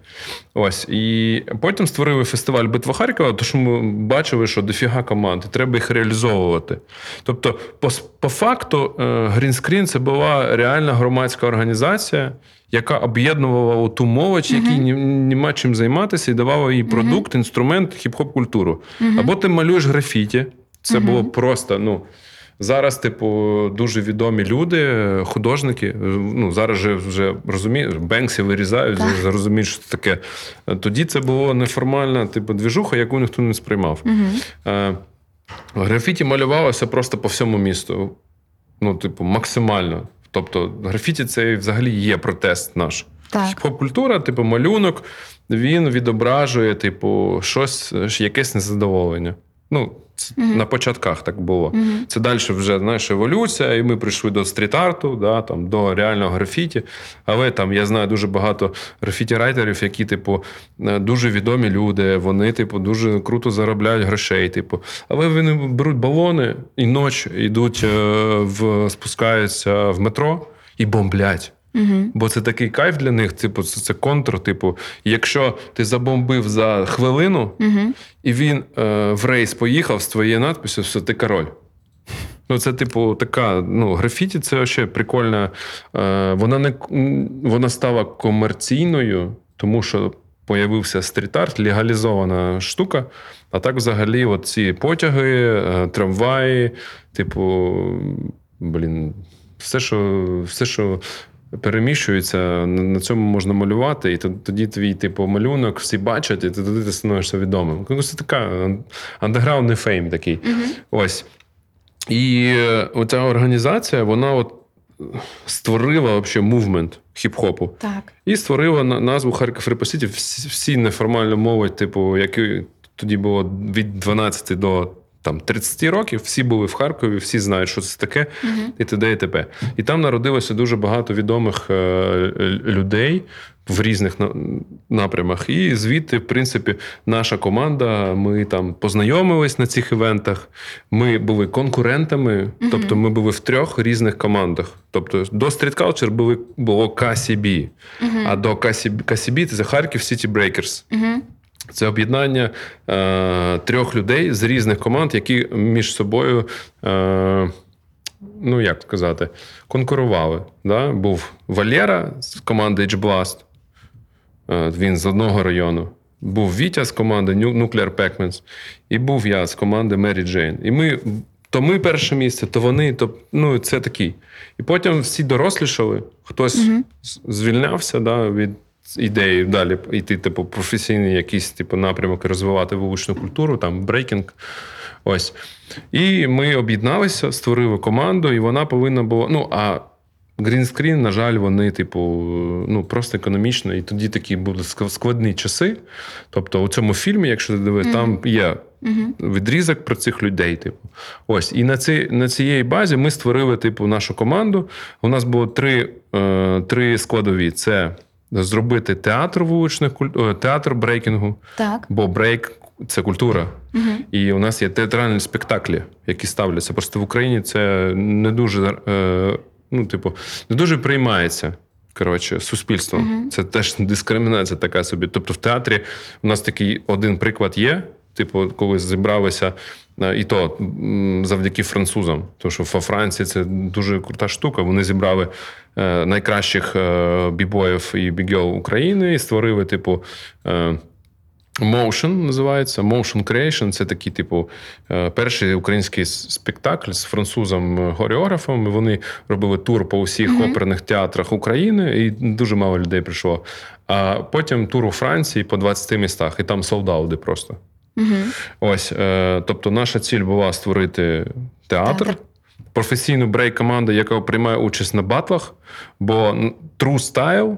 Ось, і потім створили фестиваль «Битва Харкова», тому що ми бачили, що дофіга команд, і треба їх реалізовувати. Тобто, по, по факту, Грінскрін – це була реальна громадська організація, яка об'єднувала ту молодь, uh-huh. якій нема чим займатися, і давала їй продукт, uh-huh. інструмент, хіп-хоп-культуру. Uh-huh. Або ти малюєш графіті. Це uh-huh. було просто, ну, зараз, типу, дуже відомі люди, художники, ну, зараз же вже розумієш, Бенксі вирізають, uh-huh. розуміють, що це таке. Тоді це була неформальна, типу, двіжуха, яку ніхто не сприймав. Uh-huh. Графіті малювалося просто по всьому місту. Ну, типу, максимально. Тобто графіті – це взагалі є протест наш. Так. Хіп-хоп-культура, типу малюнок, він відображує, типу, щось, якесь незадоволення. Ну, mm-hmm. на початках так було. Mm-hmm. Це далі вже, знаєш, еволюція, і ми прийшли до стріт-арту, да, там, до реального графіті. Але там я знаю дуже багато графіті-райтерів, які, типу, дуже відомі люди, вони, типу, дуже круто заробляють грошей, типу. Але вони беруть балони і ночі йдуть, в, спускаються в метро і бомблять. Mm-hmm. Бо це такий кайф для них, типу, це, це контр, типу, якщо ти забомбив за хвилину, mm-hmm. і він е, в рейс поїхав з твоєю надписю, все, ти король. Ну, це, типу, така, ну, графіті, це ще прикольна, е, вона, не, вона стала комерційною, тому що появився стріт-арт, легалізована штука, а так взагалі от ці потяги, е, трамваї, типу, блін, все, що, все, що переміщуються, на цьому можна малювати, і тоді твій, типу, малюнок всі бачать, і тоді ти становишся відомим. Це така андеграундний фейм такий. Mm-hmm. Ось. І оця організація, вона от створила взагалі мувмент хіп-хопу. Так. І створила назву Харків Репа Сіті. Всі неформальну молодь, типу, які тоді було від дванадцяти до там тридцять років, всі були в Харкові, всі знають, що це таке, uh-huh. і т.д. і т.п. І там народилося дуже багато відомих людей в різних напрямах. І звідти, в принципі, наша команда, ми там познайомились на цих івентах, ми були конкурентами, uh-huh. тобто ми були в трьох різних командах. Тобто до Street Culture були, було кей сі бі, uh-huh. а до кей сі бі – це Харків City Breakers. Uh-huh. Це об'єднання е, трьох людей з різних команд, які між собою, е, ну як сказати, конкурували. Да? Був Валера з команди H-Blast, е, він з одного району. Був Вітя з команди Nuclear Pac-Mans. І був я з команди Mary Jane. І ми То ми перше місце, то вони, то ну, це такий. І потім всі дорослішали, хтось mm-hmm. звільнявся, да, від ідеї далі йти, типу, професійний якийсь типу, напрямок, розвивати вуличну культуру, там, брейкінг. Ось. І ми об'єдналися, створили команду, і вона повинна була... Ну, а Green Screen, на жаль, вони, типу, ну, просто економічно, і тоді такі були складні часи. Тобто, у цьому фільмі, якщо ти дивиш, mm-hmm. там є mm-hmm. відрізок про цих людей, типу. Ось. І на, ці, на цієї базі ми створили, типу, нашу команду. У нас було три, е, три складові. Це зробити театр вуличних культур, театр брейкінгу, так. бо брейк – це культура. Угу. І у нас є театральні спектаклі, які ставляться. Просто в Україні це не дуже, ну, типу, не дуже приймається, коротше, суспільством. Угу. Це теж дискримінація така собі. Тобто в театрі у нас такий один приклад є, типу, коли зібралися, і то завдяки французам. Тому що во Франції це дуже крута штука. Вони зібрали найкращих бібоїв і бігьол України і створили, типу, Motion називається, Motion Creation. Це такий, типу, перший український спектакль з французом-хореографом. Вони робили тур по усіх mm-hmm. оперних театрах України, і дуже мало людей прийшло. А потім тур у Франції по двадцяти містах, і там солдауди просто. Mm-hmm. Ось, тобто наша ціль була створити театр, театр. професійну брейк-команду, яка приймає участь на батлах, бо true style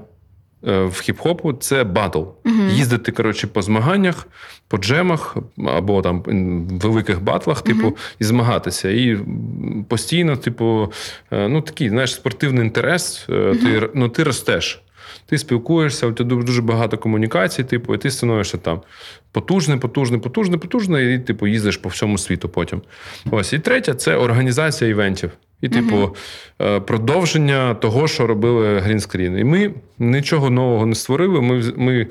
в хіп-хопу – це батл. Mm-hmm. Їздити, коротше, по змаганнях, по джемах або там великих батлах, типу, mm-hmm. і змагатися. І постійно, типу, ну такий, знаєш, спортивний інтерес, mm-hmm. ти, ну, ти ростеш. Ти спілкуєшся, у тебе дуже багато комунікацій, типу, і ти становишся там потужний, потужний, потужний, потужний, і типу їздиш по всьому світу потім. Ось. І третє – це організація івентів. І, типу, uh-huh. продовження того, що робили Green Screen. І ми нічого нового не створили. Ми, ми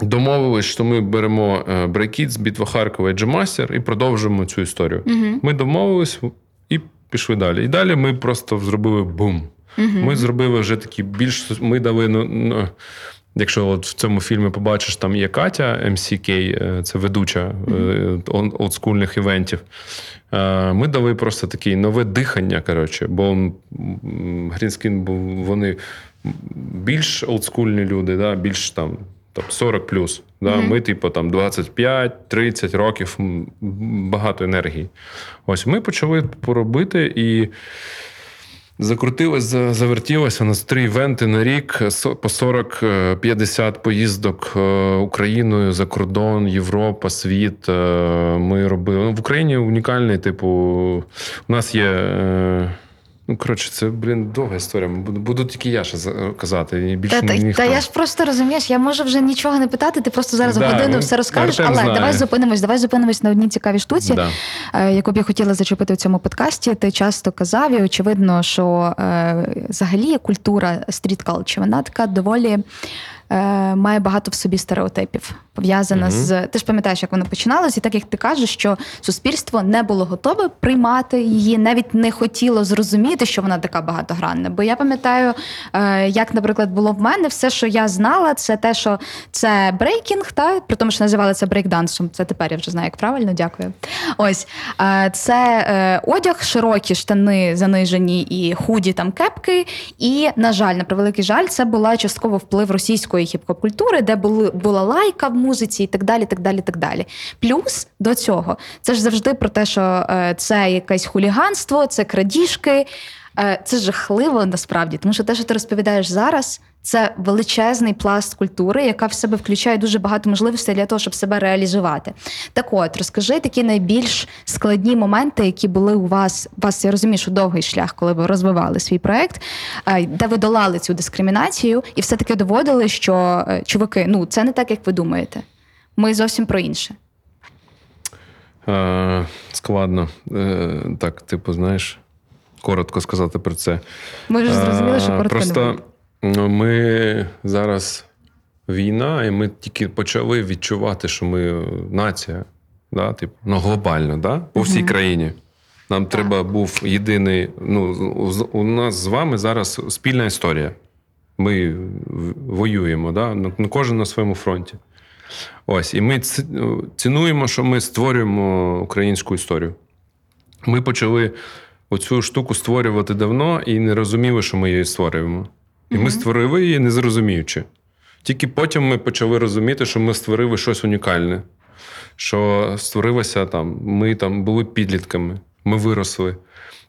домовились, що ми беремо Break-Eats, Битва Харкова і Джемастер і продовжуємо цю історію. Uh-huh. Ми домовились і пішли далі. І далі ми просто зробили бум. Mm-hmm. Ми зробили вже такі більш... Ми дали, ну, ну, якщо от в цьому фільмі побачиш, там є Катя, Ем Сі Кей, це ведуча mm-hmm. олдскульних івентів. Ми дали просто таке нове дихання, коротше, бо Green Screen був, вони більш олдскульні люди, да, більш там сорок плюс. Да? Mm-hmm. Ми, типу, там двадцять п'ять тридцять років, багато енергії. Ось, ми почали поробити і... Закрутилось, завертілося. У нас три івенти на рік, по сорок-п'ятдесят поїздок Україною, за кордон, Європа, світ. Ми робили. Ну, в Україні унікальний, типу, у нас є... Ну, коротше, це, блін, довга історія. Буду тільки я ще казати, і більше та, ніхто. Та я ж просто, розумієш, я можу вже нічого не питати, ти просто зараз да, годину все розкажеш, але знає. давай зупинимось, давай зупинимось на одній цікавій штуці, да. яку б я хотіла зачепити в цьому подкасті. Ти часто казав, і очевидно, що е, взагалі культура стріт калчу, вона така доволі... має багато в собі стереотипів, пов'язана mm-hmm. з... Ти ж пам'ятаєш, як воно починалось, і так, як ти кажеш, що суспільство не було готове приймати її, навіть не хотіло зрозуміти, що вона така багатогранна. Бо я пам'ятаю, як, наприклад, було в мене, все, що я знала, це те, що це брейкінг, та при тому, що називали це брейкдансом. Це тепер я вже знаю, як правильно, дякую. Ось. Це одяг, широкі штани занижені і худі там кепки, і, на жаль, на превеликий жаль, це була частково вплив російської хіп-хоп культури, де були, була лайка в музиці і так далі, так далі, так далі. Плюс до цього, це ж завжди про те, що це якесь хуліганство, це крадіжки, це жахливо насправді, тому що те, що ти розповідаєш зараз, це величезний пласт культури, яка в себе включає дуже багато можливостей для того, щоб себе реалізувати. Так от, розкажи такі найбільш складні моменти, які були у вас, у вас, я розумію, що довгий шлях, коли ви розвивали свій проєкт, де ви долали цю дискримінацію і все-таки доводили, що, чуваки, ну, це не так, як ви думаєте. Ми зовсім про інше. Е, складно. Е, так, типу, знаєш, коротко сказати про це. Ми вже зрозуміли, що коротко Просто... не буде. Ми зараз війна, і ми тільки почали відчувати, що ми нація, да? Типу, ну, глобально, да? По всій mm-hmm. країні. Нам так. треба був єдиний... Ну, у нас з вами зараз спільна історія. Ми воюємо, да? Кожен на своєму фронті. Ось, і ми цінуємо, що ми створюємо українську історію. Ми почали оцю штуку створювати давно і не розуміли, що ми її створюємо. І mm-hmm. ми створили її, не зрозуміючи. Тільки потім ми почали розуміти, що ми створили щось унікальне. Що створилося там, ми там були підлітками, ми виросли.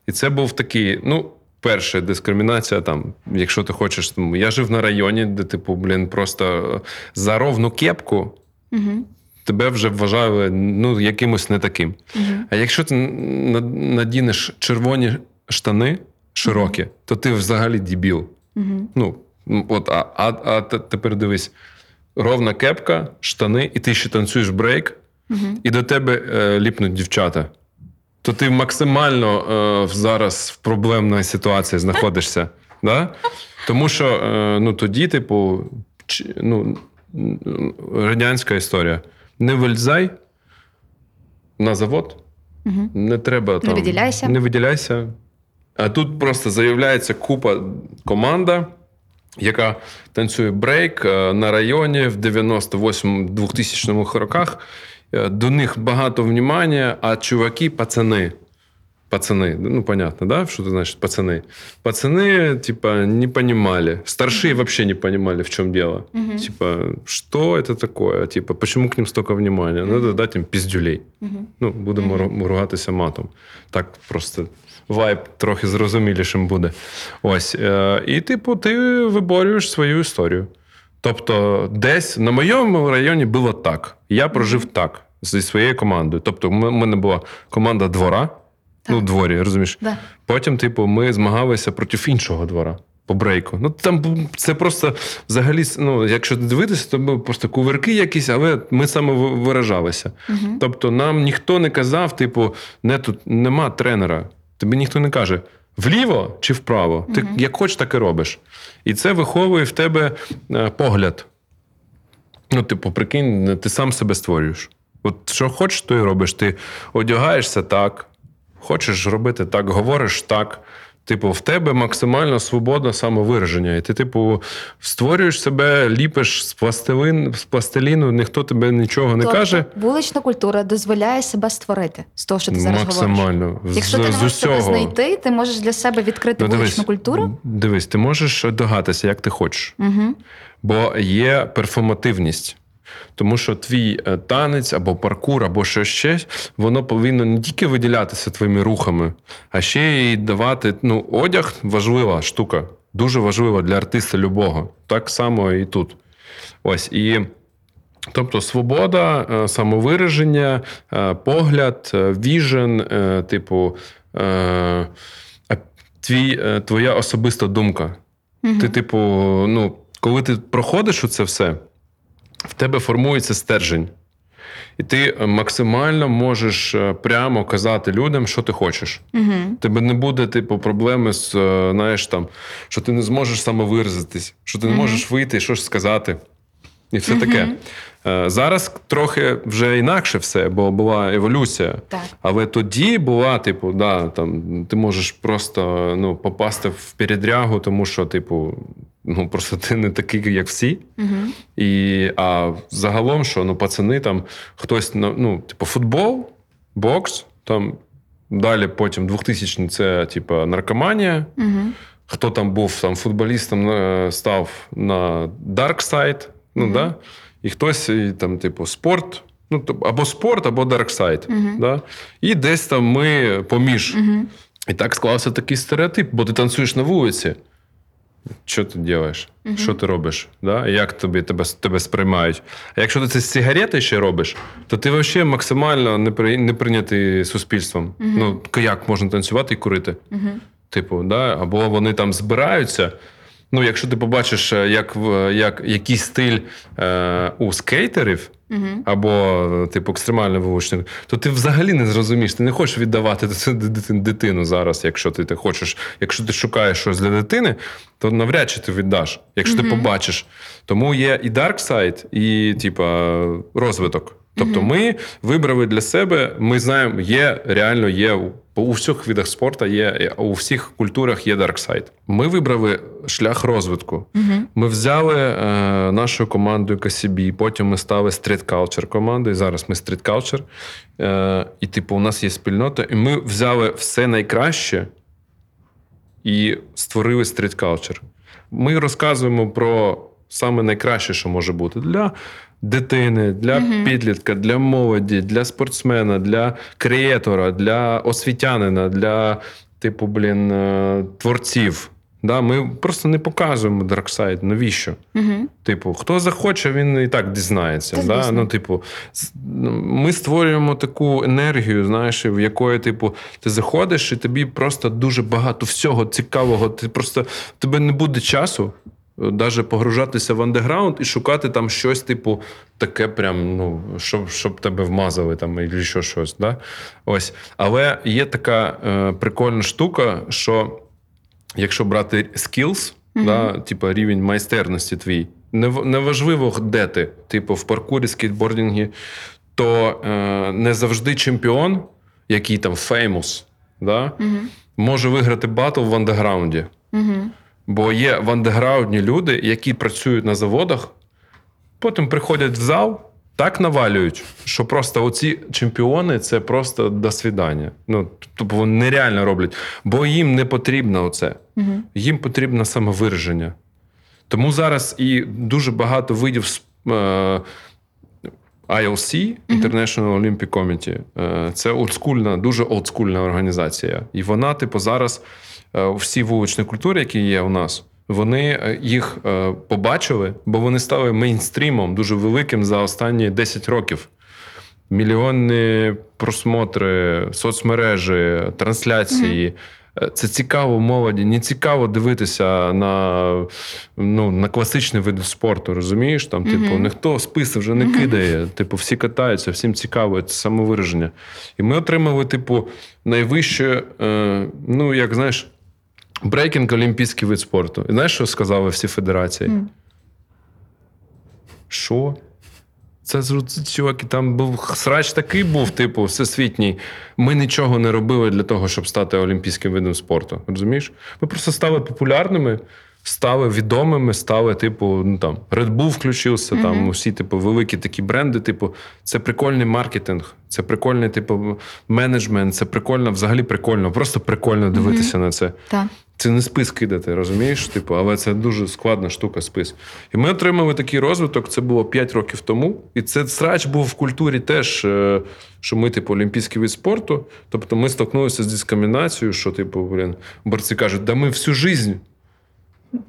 І це був такий, ну, перше, дискримінація там, якщо ти хочеш, там, я жив на районі, де, типу, блін, просто за ровну кепку mm-hmm. тебе вже вважали, ну, якимось не таким. Mm-hmm. А якщо ти надінеш червоні штани широкі, mm-hmm. то ти взагалі дебіл. Mm-hmm. Ну, от, а, а, а тепер дивись, ровна кепка, штани, і ти ще танцюєш брейк, mm-hmm. і до тебе е, ліпнуть дівчата. То ти максимально е, зараз в проблемній ситуації знаходишся. Да? Тому що е, ну, тоді, типу, чи, ну, радянська історія. Не вилізай на завод, угу. не треба там... Не виділяйся. Не виділяйся. А тут просто заявляється купа команда, яка танцює брейк на районі в дев'яносто восьмому двохтисячному роках. До них багато внимання, а чуваки – пацани. Пацани, ну, понятно, да? Що це значить пацани? Пацани, типа, не понимали. Старшие mm-hmm. вообще не понимали, в чем дело. Mm-hmm. Типа, что это такое? Типа, почему к ним столько внимания? Mm-hmm. Надо дать им пиздюлей. Mm-hmm. Ну, будемо mm-hmm. ругатися матом. Так просто вайб трохи зрозумілішим буде. Ось. І, типу, ти виборюєш свою історію. Тобто, десь на моєму районі було так. Я прожив так зі своєю командою. Тобто, в мене була команда двора. Так. Ну, дворі, розумієш? Да. Потім, типу, ми змагалися проти іншого двора по брейку. Ну, там це просто взагалі, ну, якщо дивитися, то були просто кувирки якісь, але ми саме виражалися. Угу. Тобто, нам ніхто не казав, типу, не, тут нема тренера. Тобі ніхто не каже, вліво чи вправо. Ти угу. як хочеш, так і робиш. І це виховує в тебе погляд. Ну, типу, прикинь, ти сам себе створюєш. От що хочеш, то і робиш. Ти одягаєшся так, хочеш робити так, говориш так. Типу, в тебе максимально свободне самовираження. І ти, типу, створюєш себе, ліпиш з, пластилин, з пластиліну, ніхто тебе нічого не тобто, каже. Вулична культура дозволяє себе створити з того, що ти зараз максимально. Говориш. Якщо з, ти не можеш себе знайти, ти можеш для себе відкрити ну, вуличну дивись, культуру? Дивись, ти можеш догадатися, як ти хочеш. Угу. Бо є перформативність. Тому що твій танець, або паркур, або щось ще, воно повинно не тільки виділятися твоїми рухами, а ще й давати, ну, одяг – важлива штука, дуже важлива для артиста любого. Так само і тут. Ось, і, тобто, свобода, самовираження, погляд, віжен, типу, твій, твоя особиста думка. Mm-hmm. Ти, типу, ну, коли ти проходиш оце все, в тебе формується стержень. І ти максимально можеш прямо казати людям, що ти хочеш. Угу. Тебе не буде, типу, проблеми з, знаєш, там, що ти не зможеш самовиразитись, що ти угу. не можеш вийти і щось сказати. І все угу. таке. Зараз трохи вже інакше все, бо була еволюція. Так. Але тоді була, типу, да, там, ти можеш просто, ну, попасти в передрягу, тому що, типу, ну, просто ти не такий, як всі. Угу. І, а загалом, що, ну, пацани, там, хтось, ну, типу, футбол, бокс, там, далі потім двохтисячні, це, типу, наркоманія. Угу. Хто там був, там, футболістом став на дарксайд, ну, угу. да? І хтось, і, там, типу, спорт, ну, або спорт, або дарксайд, угу. да? І десь там ми поміж. Угу. І так склався такий стереотип, бо ти танцюєш на вулиці. Що ти робиш? Uh-huh. Що ти робиш? Да? Як тобі, тебе, тебе сприймають? А якщо ти це з сигарети ще робиш, то ти взагалі максимально не, при, не прийнятий суспільством. Uh-huh. Ну, як можна танцювати і курити? Uh-huh. Типу, да? Або вони там збираються. Ну, якщо ти побачиш, як, як, який стиль е, у скейтерів, uh-huh. або, типу, екстремальний вуличний, то ти взагалі не зрозумієш, ти не хочеш віддавати дитину зараз, якщо ти, ти хочеш. Якщо ти шукаєш щось для дитини, то навряд чи ти віддаш, якщо uh-huh. ти побачиш. Тому є і dark side, і, типу, розвиток. Тобто uh-huh. ми вибрали для себе, ми знаємо, є, реально є У всіх видах спорту є, у всіх культурах є дарксайд. Ми вибрали шлях розвитку. Uh-huh. Ми взяли е, нашу команду кей сі бі, потім ми стали Street Culture командою, зараз ми Street Culture. Е, і, типу, у нас є спільнота. І ми взяли все найкраще і створили Street Culture. Ми розказуємо про саме найкраще, що може бути для дитини, для uh-huh. підлітка, для молоді, для спортсмена, для креатора, для освітянина, для, типу, блін, творців. Да, ми просто не показуємо дарксайд, навіщо? Uh-huh. Типу, хто захоче, він і так дізнається. Да? Ну, типу, ми створюємо таку енергію, знаєш, в якої, типу, ти заходиш і тобі просто дуже багато всього цікавого. Ти просто, тебе не буде часу даже погружатися в андеграунд і шукати там щось, типу, таке прям, ну, щоб, щоб тебе вмазали там, або ще щось, да? Ось. Але є така е, прикольна штука, що якщо брати skills, mm-hmm. да, типу рівень майстерності твій, неважливо, де ти, типу в паркурі, скейтбордингі, то е, не завжди чемпіон, який там famous, да, mm-hmm. може виграти батл в андеграунді. Mm-hmm. Бо є в андеграундні люди, які працюють на заводах, потім приходять в зал, так навалюють, що просто оці чемпіони – це просто до свідання. Ну, тобто вони нереально роблять. Бо їм не потрібно оце. Угу. Їм потрібно самовираження. Тому зараз і дуже багато видів е- ай ел сі, International Olympic Committee, е- це олдскульна, дуже олдскульна організація. І вона, типу, зараз всі вуличні культури, які є у нас, вони їх побачили, бо вони стали мейнстрімом, дуже великим за останні десять років. Мільйонні просмотри, соцмережі, трансляції. Mm-hmm. Це цікаво молоді. Не цікаво дивитися на, ну, на класичні види спорту, розумієш? Там, mm-hmm. типу, ніхто списи вже не кидає. Mm-hmm. Типу, всі катаються, всім цікаво, це самовираження. І ми отримали, типу, найвище, е, ну, як, знаєш, брейкінг – олімпійський вид спорту. І знаєш, що сказали всі федерації? Mm. Що? Це, чуваки, там був срач такий був, типу, всесвітній. Ми нічого не робили для того, щоб стати олімпійським видом спорту. Розумієш? Ми просто стали популярними, стали відомими, стали, типу, ну там, Red Bull включився, mm-hmm. там усі, типу, великі такі бренди, типу, це прикольний маркетинг, це прикольний, типу, менеджмент, це прикольно, взагалі прикольно, просто прикольно дивитися mm-hmm. на це. Так. Це не спис кидати, розумієш? Типу, але це дуже складна штука, спис. І ми отримали такий розвиток, це було п'ять років тому. І це срач був в культурі теж, що ми, типу, олімпійський вид спорту. Тобто ми стикнулися з дискримінацією, що, типу, блін, борці кажуть, да ми всю життя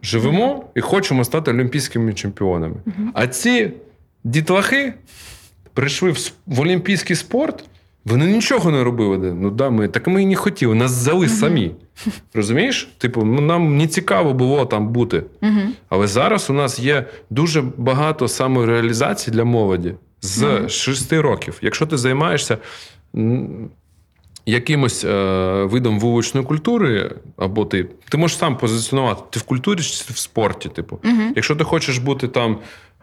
живемо і хочемо стати олімпійськими чемпіонами. Uh-huh. А ці дітлахи прийшли в олімпійський спорт, вони нічого не робили. Ну, да, ми, так ми і не хотіли, нас взяли uh-huh. самі. Розумієш? Типу, нам не цікаво було там бути. Uh-huh. Але зараз у нас є дуже багато самореалізацій для молоді з uh-huh. шести років. Якщо ти займаєшся якимось е, видом вуличної культури, або ти, ти можеш сам позиціонувати, ти в культурі чи в спорті, типу. Uh-huh. Якщо ти хочеш бути там,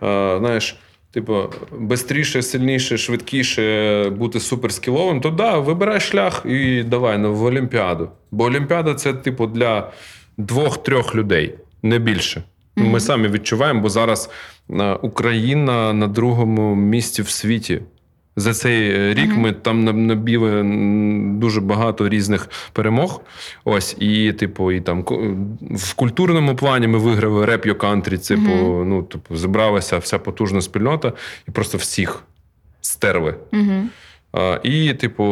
е, знаєш, типу, бистріше, сильніше, швидкіше, бути суперскіловим, то да, вибирай шлях і давай ну, в Олімпіаду. Бо Олімпіада це, типу, для двох-трьох людей, не більше. Uh-huh. Ми самі відчуваємо, бо зараз Україна на другому місці в світі. За цей рік uh-huh. ми там набіли дуже багато різних перемог. Ось, і, типу, і там в культурному плані ми виграли Rap Your Country, типу, uh-huh. ну, типу, зібралася вся потужна спільнота і просто всіх стерли. Uh-huh. А, і, типу,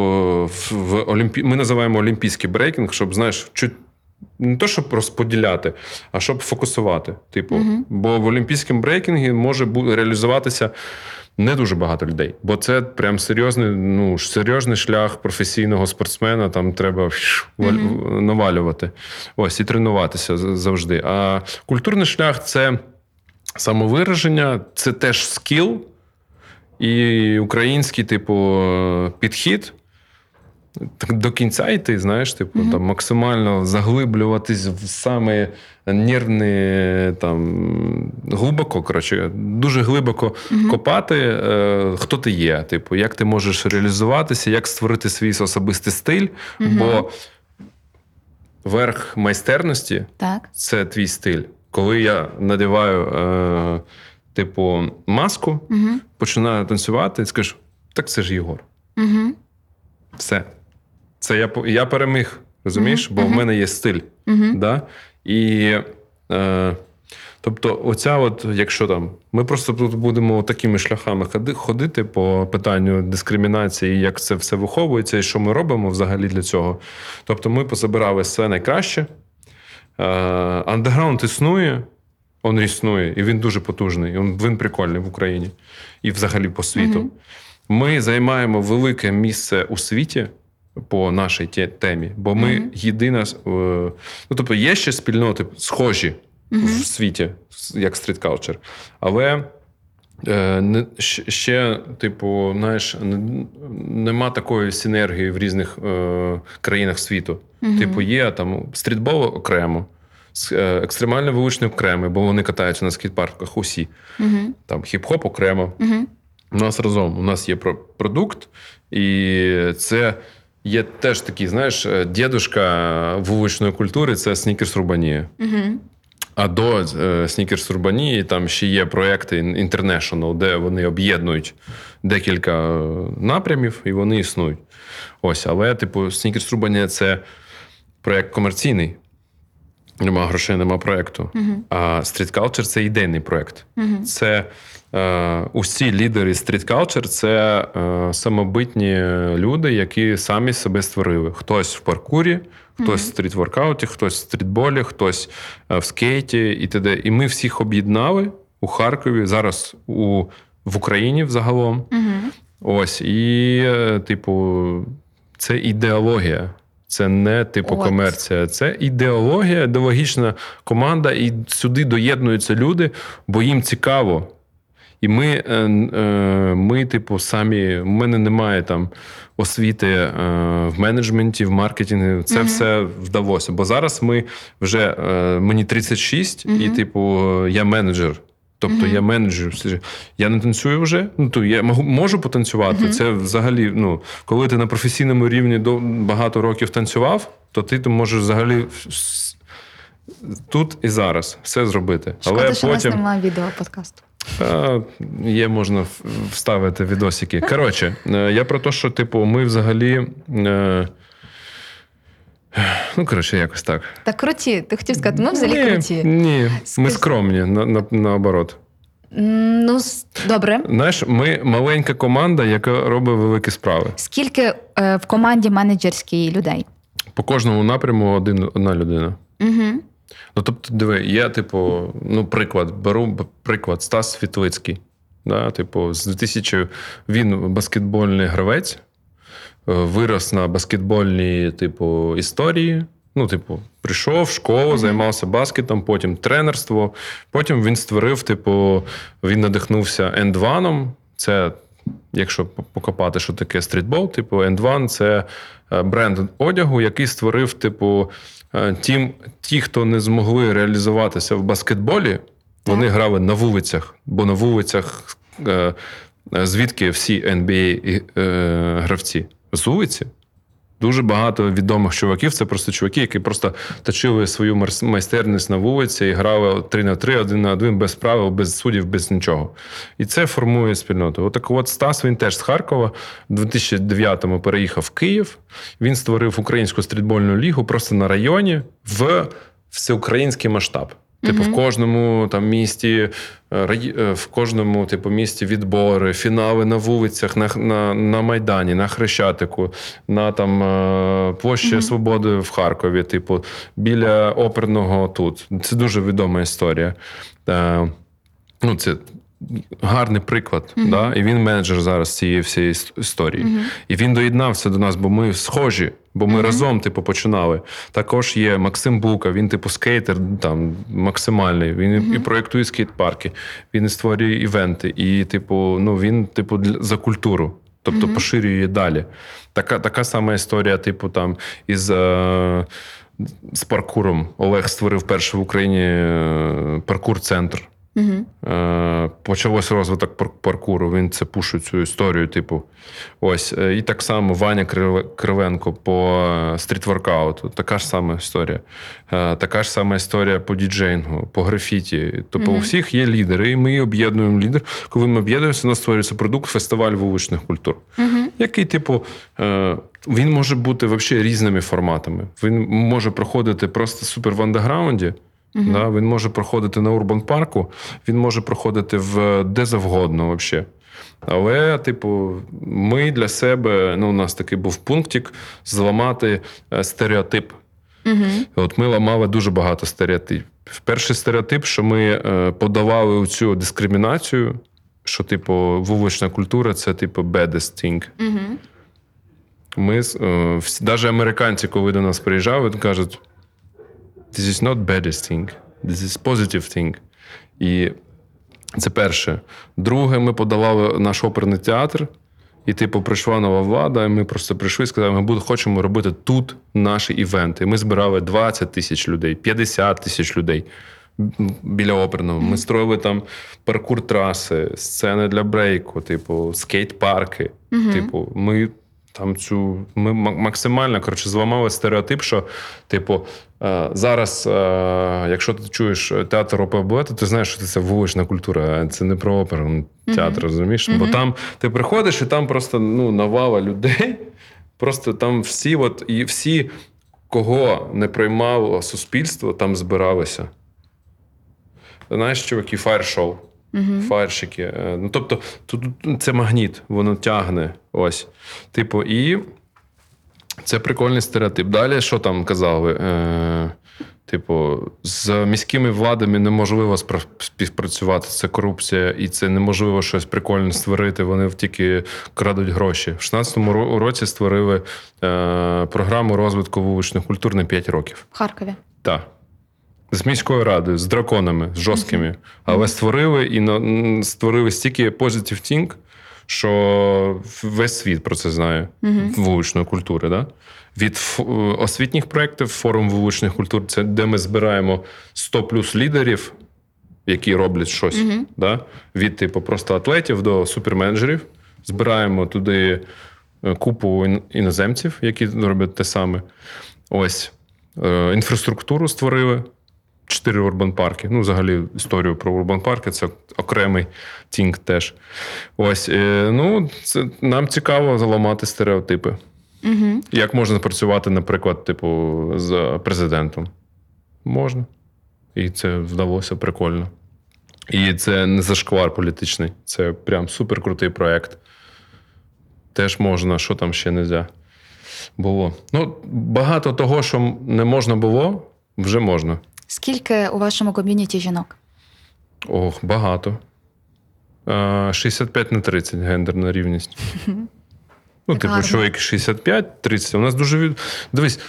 в, в Олімпі... ми називаємо олімпійський брейкінг, щоб, знаєш, чуть не то, щоб розподіляти, а щоб фокусувати. Типу, uh-huh. бо в олімпійському брейкінгі може реалізуватися не дуже багато людей, бо це прям серйозний, ну, серйозний шлях професійного спортсмена, там треба mm-hmm. навалювати. Ось, і тренуватися завжди. А культурний шлях – це самовираження, це теж скіл і український, типу, підхід. до кінця йти, знаєш, типу, mm-hmm. там, максимально заглиблюватись в саме нервні, там, глибоко, коротше, дуже глибоко mm-hmm. копати, е, хто ти є, типу, як ти можеш реалізуватися, як створити свій особистий стиль, mm-hmm. бо верх майстерності так. – це твій стиль. Коли я надіваю, е, типу, маску, mm-hmm. починаю танцювати, скажу, так це ж Єгор. Mm-hmm. Все. Це я, я переміг, розумієш? Mm-hmm. Бо mm-hmm. в мене є стиль. Mm-hmm. Да? І, е, тобто, оця от, якщо там, ми просто тут будемо такими шляхами ходити по питанню дискримінації, як це все виховується і що ми робимо взагалі для цього. Тобто, ми позабирали все найкраще. Е, андеграунд існує, він існує, і він дуже потужний, він, він прикольний в Україні і взагалі по світу. Mm-hmm. Ми займаємо велике місце у світі по нашій темі, бо ми mm-hmm. єдина... Ну, тобто, є ще спільноти схожі mm-hmm. в світі, як Street Culture, але е, ще, типу, знаєш, нема такої синергії в різних е, країнах світу. Mm-hmm. Типу, є там стрітбол окремо, екстремально вуличний окремо, бо вони катаються на скейт-парках усі. Mm-hmm. Там хіп-хоп окремо. Mm-hmm. У нас разом, у нас є продукт, і це є теж такий, знаєш, дідушка вуличної культури – це Sneakers Urbania. Mm-hmm. А до Sneakers Urbania там ще є проекти International, де вони об'єднують декілька напрямів, і вони існують. Ось, але, типу, Sneakers Urbania – це проект комерційний. Нема грошей, нема проєкту. Uh-huh. А Street Culture – це ідейний проєкт. Uh-huh. Це е, усі лідери Street Culture – це е, самобутні люди, які самі себе створили. Хтось в паркурі, хтось uh-huh. в стріт-воркауті, хтось в стрітболі, хтось е, в скейті і т.д. І ми всіх об'єднали у Харкові, зараз у, в Україні взагалом. Uh-huh. Ось. І, е, типу, це ідеологія. Це не, типу, What? комерція. Це ідеологія, ідеологічна команда, і сюди доєднуються люди, бо їм цікаво. І ми, е, е, ми типу, самі... У мене немає там освіти е, в менеджменті, в маркетингу. Це uh-huh. все вдалося. Бо зараз ми вже... Е, мені тридцять шість, uh-huh. і, типу, я менеджер. Тобто, uh-huh. я менеджер. Я не танцюю вже. Ну, то я можу потанцювати. Uh-huh. Це взагалі, ну, коли ти на професійному рівні багато років танцював, то ти можеш взагалі тут і зараз все зробити. Шкода, але що потім... у нас немає відео-подкасту. А, є, можна вставити відосики. Коротше, я про те, що, типу, ми взагалі... Ну, коротше, якось так. Так круті. Ти хотів сказати, ми взагалі ні, круті. Ні, Скажи... ми скромні, на, на, наоборот. Ну, добре. Знаєш, ми маленька команда, яка робить великі справи. Скільки е, в команді менеджерській людей? По кожному напряму один, одна людина. Угу. Ну, тобто, диви, я, типу, ну, приклад, беру приклад, Стас Світлицький. Да, типу, з двохтисячного він баскетбольний гравець. Вирос на баскетбольній, типу, історії. Ну, типу, прийшов в школу, займався баскетом, потім тренерство. Потім він створив, типу, він надихнувся енд-ваном. Це, якщо покопати, що таке стрітбол, типу, енд-ван – це бренд одягу, який створив, типу, тім, ті, хто не змогли реалізуватися в баскетболі, вони грали на вулицях. Бо на вулицях звідки всі ен бі ей-гравці? З вулиці. Дуже багато відомих чуваків, це просто чуваки, які просто точили свою майстерність на вулиці і грали три на три, один на один, без правил, без суддів, без нічого. І це формує спільноту. Отак от Стас, він теж з Харкова, в дві тисячі дев'ятому переїхав в Київ, він створив українську стрітбольну лігу просто на районі в всеукраїнський масштаб. Типу, в кожному там місті, в кожному, типу, місті відбори, фінали на вулицях, на, на, на Майдані, на Хрещатику, на там площі mm-hmm. Свободи в Харкові, типу, біля оперного тут. Це дуже відома історія. Ну, це гарний приклад. Mm-hmm. Да? І він менеджер зараз цієї всієї історії. Mm-hmm. І він доєднався до нас, бо ми схожі. Бо ми mm-hmm. разом, типу, починали. Також є Максим Бука, він, типу, скейтер там максимальний. Він mm-hmm. і проєктує скейт-парки, він і створює івенти. І, типу, ну, він, типу, за культуру. тобто mm-hmm. поширює далі. Така, така сама історія, типу, там, із... Е- З паркуром. Олег створив перший в Україні паркур-центр. Mm-hmm. Почалось розвиток паркуру, він це пушив цю історію, типу. Ось. І так само Ваня Кривенко по стріт-воркауту. Така ж сама історія. Така ж сама історія по діджейнгу, по графіті. Тобто mm-hmm. у всіх є лідери, і ми об'єднуємо лідер. Коли ми об'єднуємося, у нас створюється продукт фестиваль вуличних культур. Mm-hmm. Який, типу, він може бути взагалі різними форматами. Він може проходити просто супер в андеграунді. Uh-huh. Да, він може проходити на урбан-парку, він може проходити в де завгодно взагалі. Але, типу, ми для себе, ну, у нас такий був пунктик, зламати стереотип. Uh-huh. От ми ламали дуже багато стереотипів. Перший стереотип, що ми подавали цю дискримінацію, що, типу, вулична культура – це, типу, baddest thing. Uh-huh. Ми, навіть американці, коли до нас приїжджали, кажуть, this is not baddest thing. This is positive thing. І це перше. Друге, ми подавали наш оперний театр, і, типу, прийшла нова влада, і ми просто прийшли і сказали, ми хочемо робити тут наші івенти. Ми збирали двадцять тисяч людей, п'ятдесят тисяч людей біля оперного. Ми строїли там паркур-траси, сцени для брейку, типу, скейт-парки. Mm-hmm. Типу, ми... Там цю ми максимально, коротше, зламали стереотип, що, типу, зараз, якщо ти чуєш театр опери, то ти знаєш, що це вулична культура, а це не про оперу, театр, mm-hmm. розумієш? Mm-hmm. Бо там ти приходиш, і там просто, ну, навала людей, просто там всі, от, і всі, кого не приймало суспільство, там збиралися. Знаєш, чуваки, фаєр-шоу. Uh-huh. Фаршики. Ну, тобто, тут це магніт, воно тягне. Ось. Типу, і це прикольний стереотип. Далі, що там казали? Е, типу, з міськими владами неможливо співпрацювати. Це корупція, і це неможливо щось прикольне створити. Вони тільки крадуть гроші. В шістнадцятому році створили е, програму розвитку вуличних культур на п'ять років. В Харкові? Так. З міською радою, з драконами, з жорсткими. Mm-hmm. Але створили і на, створили стільки positive think, що весь світ про це знає, mm-hmm. вуличної культури. Да? Від освітніх проєктів, форум вуличних культур, це де ми збираємо сто плюс лідерів, які роблять щось. Mm-hmm. Да? Від типу просто атлетів до суперменеджерів. Збираємо туди купу іноземців, які роблять те саме. Ось. Інфраструктуру створили. Чотири урбан-парки. Ну, взагалі, історію про урбан-парки – це окремий тінг теж. Ось, ну, це, нам цікаво заламати стереотипи. Угу. Як можна працювати, наприклад, типу, з президентом? Можна. І це вдалося прикольно. І це не зашквар політичний. Це прям суперкрутий проєкт. Теж можна, що там ще нельзя було. Ну, багато того, що не можна було, вже можна. Скільки у вашому ком'юніті жінок? Ох, багато. шістдесят п'ять на тридцять гендерна рівність. Ну, типу, чоловіки шістдесят п'ять тридцять. У нас дуже від... Дивись,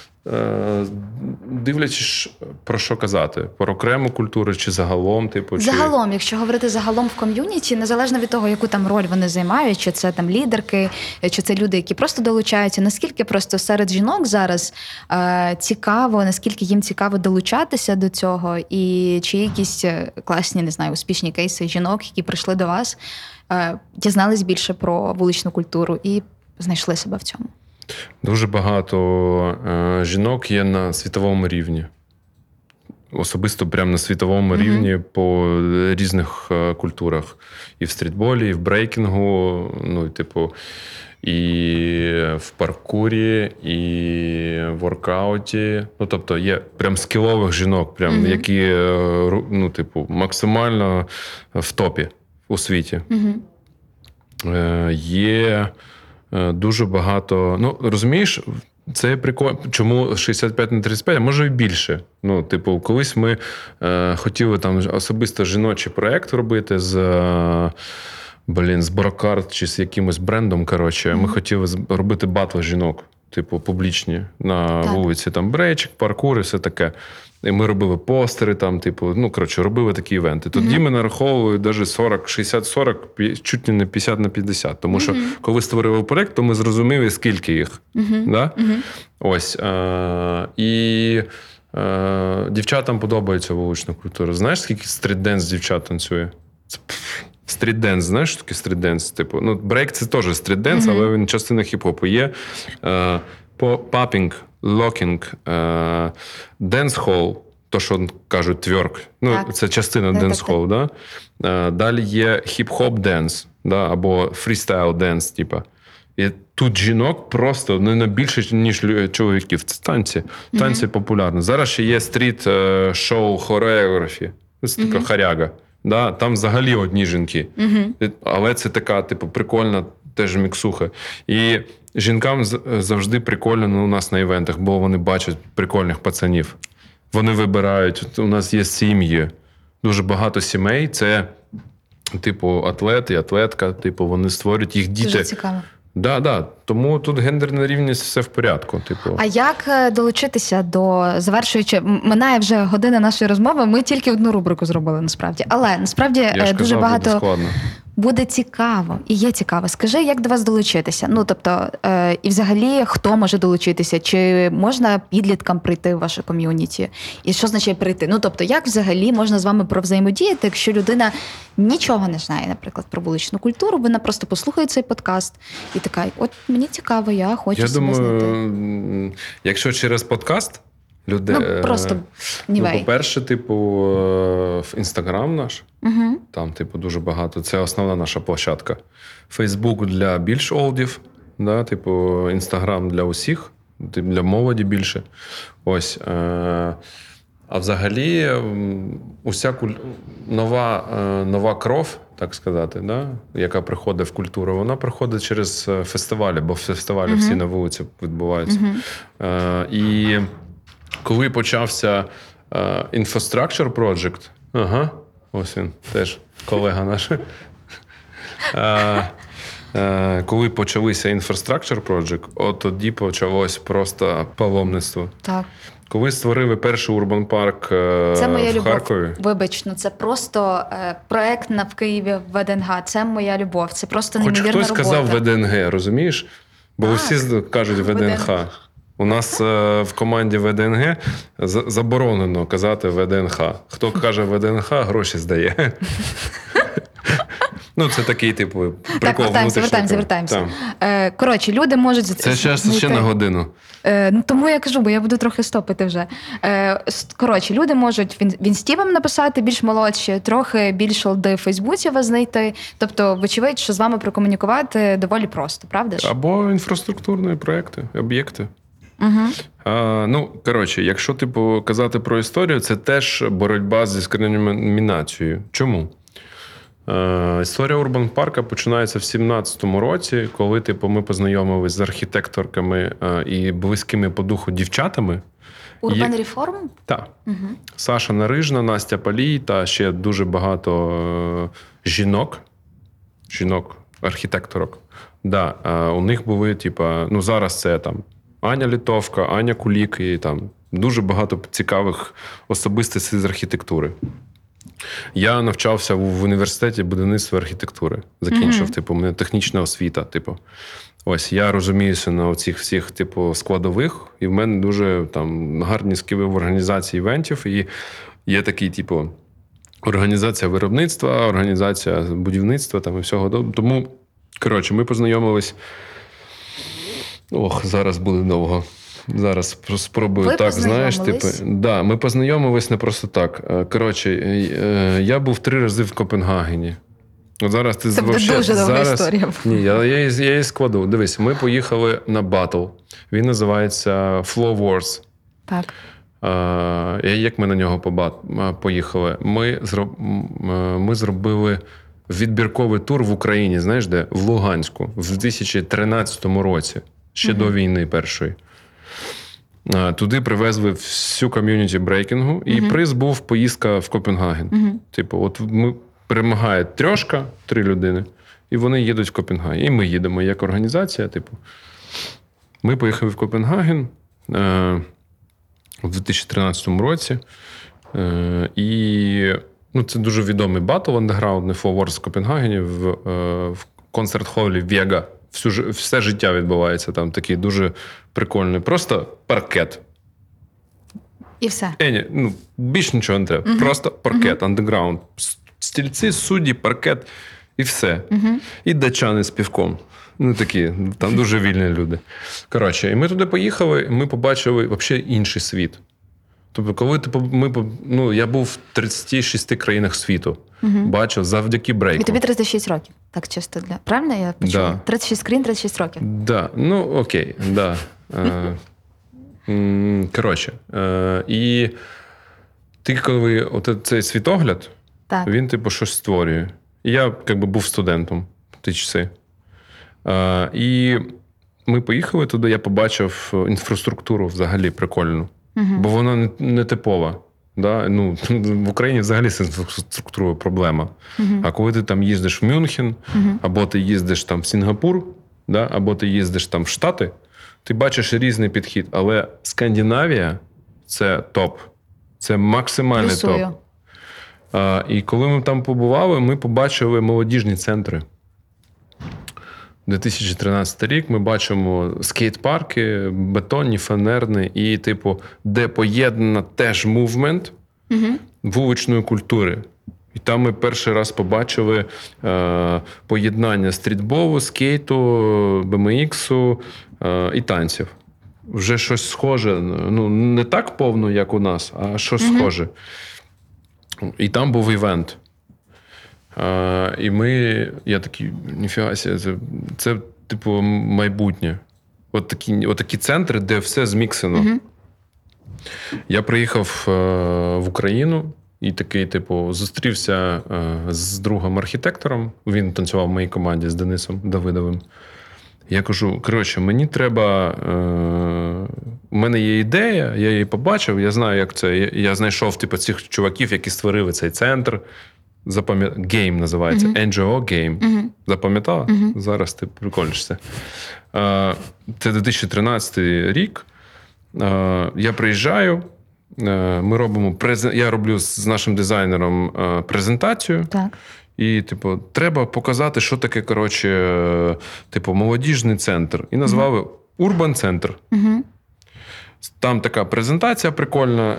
дивлячись, про що казати? Про окрему культуру чи загалом? Типу, чи... Загалом, якщо говорити загалом в ком'юніті, незалежно від того, яку там роль вони займають, чи це там лідерки, чи це люди, які просто долучаються, наскільки просто серед жінок зараз е- цікаво, наскільки їм цікаво долучатися до цього, і чи якісь класні, не знаю, успішні кейси жінок, які прийшли до вас, е- дізнались більше про вуличну культуру і знайшли себе в цьому? Дуже багато е, жінок є на світовому рівні. Особисто прямо на світовому mm-hmm. рівні по різних е, культурах. І в стрітболі, і в брейкінгу, ну, типу, і в паркурі, і в воркауті. Ну, тобто, є прям скілових жінок, прям, mm-hmm. які, е, ну, типу, максимально в топі у світі. Mm-hmm. Е, є... Дуже багато... Ну, розумієш, це прикольно. Чому шістдесят п'ять на тридцять п'ять, а може і більше. Ну, типу, колись ми е, хотіли там особисто жіночий проєкт робити з... Е, блін, з Борокарт чи з якимось брендом, коротше. Ми хотіли робити батл жінок. типу, публічні на так. вулиці, там, брейчик, паркур і все таке. І ми робили постери, там, типу, ну, коротше, робили такі івенти. Тоді mm-hmm. ми нараховували навіть сорок, шістдесят, сорок, чуть не п'ятдесят на п'ятдесят. Тому mm-hmm. що, коли створили проєкт, то ми зрозуміли, скільки їх. Mm-hmm. Да? Mm-hmm. Ось. А, і а, дівчатам подобається вулична культура. Знаєш, скільки стріт-денс дівчат танцює? Це... Стріт-денс, знаєш, що таке стріт-денс? Типу, ну, брейк – це теж стріт-денс, mm-hmm. але він частина хіп-хопу. Є е, папінг, локінг, е, денс-холл, то, що кажуть, тверк. Ну, так. це частина так, денс-холл, так, так. да? Е, далі є хіп-хоп-денс, да? Або фрістайл-денс, типу. І тут жінок просто не на більше, ніж чоловіків. Це танці. Танці mm-hmm. популярні. Зараз ще є стріт-шоу хореографі. Це така mm-hmm. харяга. Да, там взагалі одні жінки. Uh-huh. Але це така, типу, прикольна теж міксуха. І жінкам завжди прикольно, ну, у нас на івентах, бо вони бачать прикольних пацанів. Вони вибирають, у нас є сім'ї, дуже багато сімей. Це, типу, атлет і атлетка, типу, вони створюють їх діти. Дуже цікаво. Да, да. Тому тут гендерна рівність, все в порядку. Типу. А як долучитися до, завершуючи, минає вже година нашої розмови, ми тільки одну рубрику зробили, насправді. Але, насправді, Я дуже казав, багато... Буде складно. Буде цікаво. І є цікаво. Скажи, як до вас долучитися? Ну, тобто, е, і взагалі, хто може долучитися? Чи можна підліткам прийти в ваше ком'юніті? І що означає прийти? Ну, тобто, як взагалі можна з вами провзаємодіяти, якщо людина нічого не знає, наприклад, про вуличну культуру, вона просто послухає цей подкаст і така, от мені цікаво, я хочу я себе думаю, знайти. Якщо через подкаст, люди... Ну, просто, ну, по-перше, типу, в Інстаграм наш, uh-huh. там, типу, дуже багато. Це основна наша площадка. Фейсбук для більш олдів, да, типу, Інстаграм для усіх, для молоді більше. Ось. А взагалі, уся куль... нова, нова кров, так сказати, да, яка приходить в культуру, вона приходить через фестивалі, бо фестивалі uh-huh. всі на вулиці відбуваються. Uh-huh. І... Коли почався інфраструктур uh, проджект, ага, ось він, теж колега наш. Uh, uh, коли почалися інфраструктур проджект, от тоді почалось просто паломництво. Так. Коли створили перший урбан парк це моя в любов. Харкові. Вибач, ну це просто е, проект на в Києві ВДНГ. Це моя любов. Це просто неймовірна робота. Хоч хтось сказав ВДНГ, розумієш? Бо так. усі кажуть ВДНХ. У нас в команді ВДНГ заборонено казати ВДНХ. Хто каже ВДНХ, гроші здає. Ну, це такий, типу, прикол внутрішній. Так, вертаємося, вертаємося. Коротше, люди можуть... Це зараз ще на годину. Ну, тому я кажу, бо я буду трохи стопити вже. Коротше, люди можуть в Інсті вам написати, більш молодші, трохи більш олди в Фейсбуці вас знайти. Тобто, вочевидь, що з вами прокомунікувати доволі просто, правда ж? Або інфраструктурні проекти, об'єкти. Uh-huh. А, ну, коротше, якщо, типу, казати про історію, це теж боротьба з дискримінацією. Чому? А, історія Урбан Парка починається в сімнадцятому році, коли, типу, ми познайомилися з архітекторками а, і близькими по духу дівчатами. Urban Є... Reform? Так. Uh-huh. Саша Нарижна, Настя Палій та ще дуже багато е- жінок, жінок, архітекторок. Да, а, у них були, типу, ну, зараз це там Аня Літовка, Аня Кулік і там дуже багато цікавих особистостей з архітектури. Я навчався в університеті будівництва архітектури. Закінчив, mm-hmm. типу, мене технічна освіта, типу. Ось, я розуміюся на оцих всіх, типу, складових, і в мене дуже там гарні скіли в організації івентів, і є такий, типу, організація виробництва, організація будівництва, там, і всього. Тому, коротше, ми познайомились. Ох, зараз буде довго. Зараз спробую ви так, знаєш, типу, да, ми познайомились не просто так. Коротше, я був три рази в Копенгагені. От зараз ти це вообще, дуже довга зараз... історія. Ні, я, я, я її складу. Дивись, ми поїхали на батл. Він називається Flow Wars. Так. А, як ми на нього побат... поїхали? Ми, зроб... ми зробили відбірковий тур в Україні, знаєш де? В Луганську. В дві тисячі тринадцятому році. Ще mm-hmm. до війни першої. Туди привезли всю ком'юніті брейкінгу, і mm-hmm. приз був поїздка в Копенгаген. Mm-hmm. Типу, от ми перемагає трьошка, три людини, і вони їдуть в Копенгаген. І ми їдемо як організація, типу. Ми поїхали в Копенгаген е, у дві тисячі тринадцятому році. Е, і ну, це дуже відомий батл андеграундний флоуворс в Копенгагені в, е, в концерт-холі «Вега». Всю, все життя відбувається там. Такий дуже прикольний. Просто паркет. І все. Е, ні, ну, більш нічого не треба. Uh-huh. Просто паркет, uh-huh. андеграунд. Стільці, судді, паркет і все. Uh-huh. І датчани з півком. Ну, такі, там дуже вільні люди. Коротше, і ми туди поїхали, ми побачили взагалі інший світ. Тобто, коли ти, ми, ну, я був в тридцяти шести країнах світу, uh-huh. бачив завдяки брейку. І тобі тридцять шість років, так чисто для... Правильно я почула? Да. тридцять шість країн, тридцять шість років. Так, да. Ну, окей, так. Да. Коротше, і ти, коли от цей світогляд, так. він, типу, щось створює. І я, якби, був студентом в ті часи. І ми поїхали туди, я побачив інфраструктуру взагалі прикольну. Угу. Бо вона не типова. Да? Ну, в Україні взагалі з інфраструктурою проблема. Угу. А коли ти там їздиш в Мюнхен, угу. або ти їздиш там в Сінгапур, да? або ти їздиш там в Штати, ти бачиш різний підхід, але Скандинавія – це топ. Це максимальний Плюсую. топ. А, і коли ми там побували, ми побачили молодіжні центри. дві тисячі тринадцятий рік ми бачимо скейт-парки, бетонні, фанерні, і, типу, де поєднана теж мувмент mm-hmm. вуличної культури. І там ми перший раз побачили е, поєднання стрітболу, скейту, бі-ем-іксу е, і танців. Вже щось схоже, ну, не так повно, як у нас, а щось mm-hmm. схоже. І там був івент. Е, і ми, я такий, ніфіга сі, це, це, типу, майбутнє. От такі, от такі центри, де все зміксено. Mm-hmm. Я приїхав е, в Україну. І такий, типу, зустрівся е, з другом-архітектором. Він танцював в моїй команді з Денисом Давидовим. Я кажу, коротше, мені треба... Е, у мене є ідея, я її побачив, я знаю, як це. Я, я знайшов, типу, цих чуваків, які створили цей центр. Запам'ят... Гейм називається. Uh-huh. ен джі о Geyм. Uh-huh. Запам'ятала? Uh-huh. Зараз ти прикольнішся. Е, це дві тисячі тринадцятий рік. Е, я приїжджаю. Ми робимо, я роблю з нашим дизайнером презентацію. Так. І, типу, треба показати, що таке, коротше, типу, молодіжний центр. І назвали mm-hmm. Urban Центр. Mm-hmm. Там така презентація прикольна,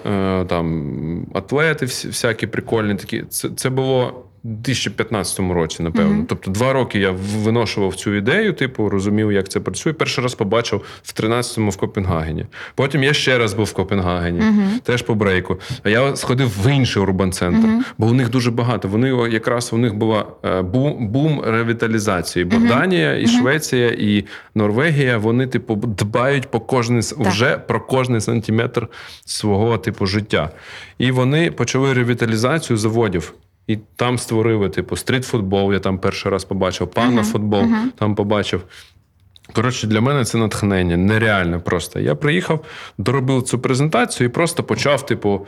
там атлети всякі прикольні такі. Це, це було в дві тисячі п'ятнадцятому році, напевно. Mm-hmm. Тобто два роки я виношував цю ідею, типу, розумів, як це працює. Перший раз побачив в тринадцятому в Копенгагені. Потім я ще раз був в Копенгагені, mm-hmm. теж по брейку. А я сходив в інший урбан-центр, mm-hmm. бо у них дуже багато. Вони якраз, у них була бум, бум ревіталізації. Бо mm-hmm. Данія, і mm-hmm. Швеція, і Норвегія, вони, типу, дбають по кожний, mm-hmm. вже про кожний сантиметр свого, типу, життя. І вони почали ревіталізацію заводів. І там створили, типу, стріт-футбол, я там перший раз побачив, панно-футбол, uh-huh. uh-huh. там побачив. Коротше, для мене це натхнення, нереально просто. Я приїхав, доробив цю презентацію і просто почав, типу,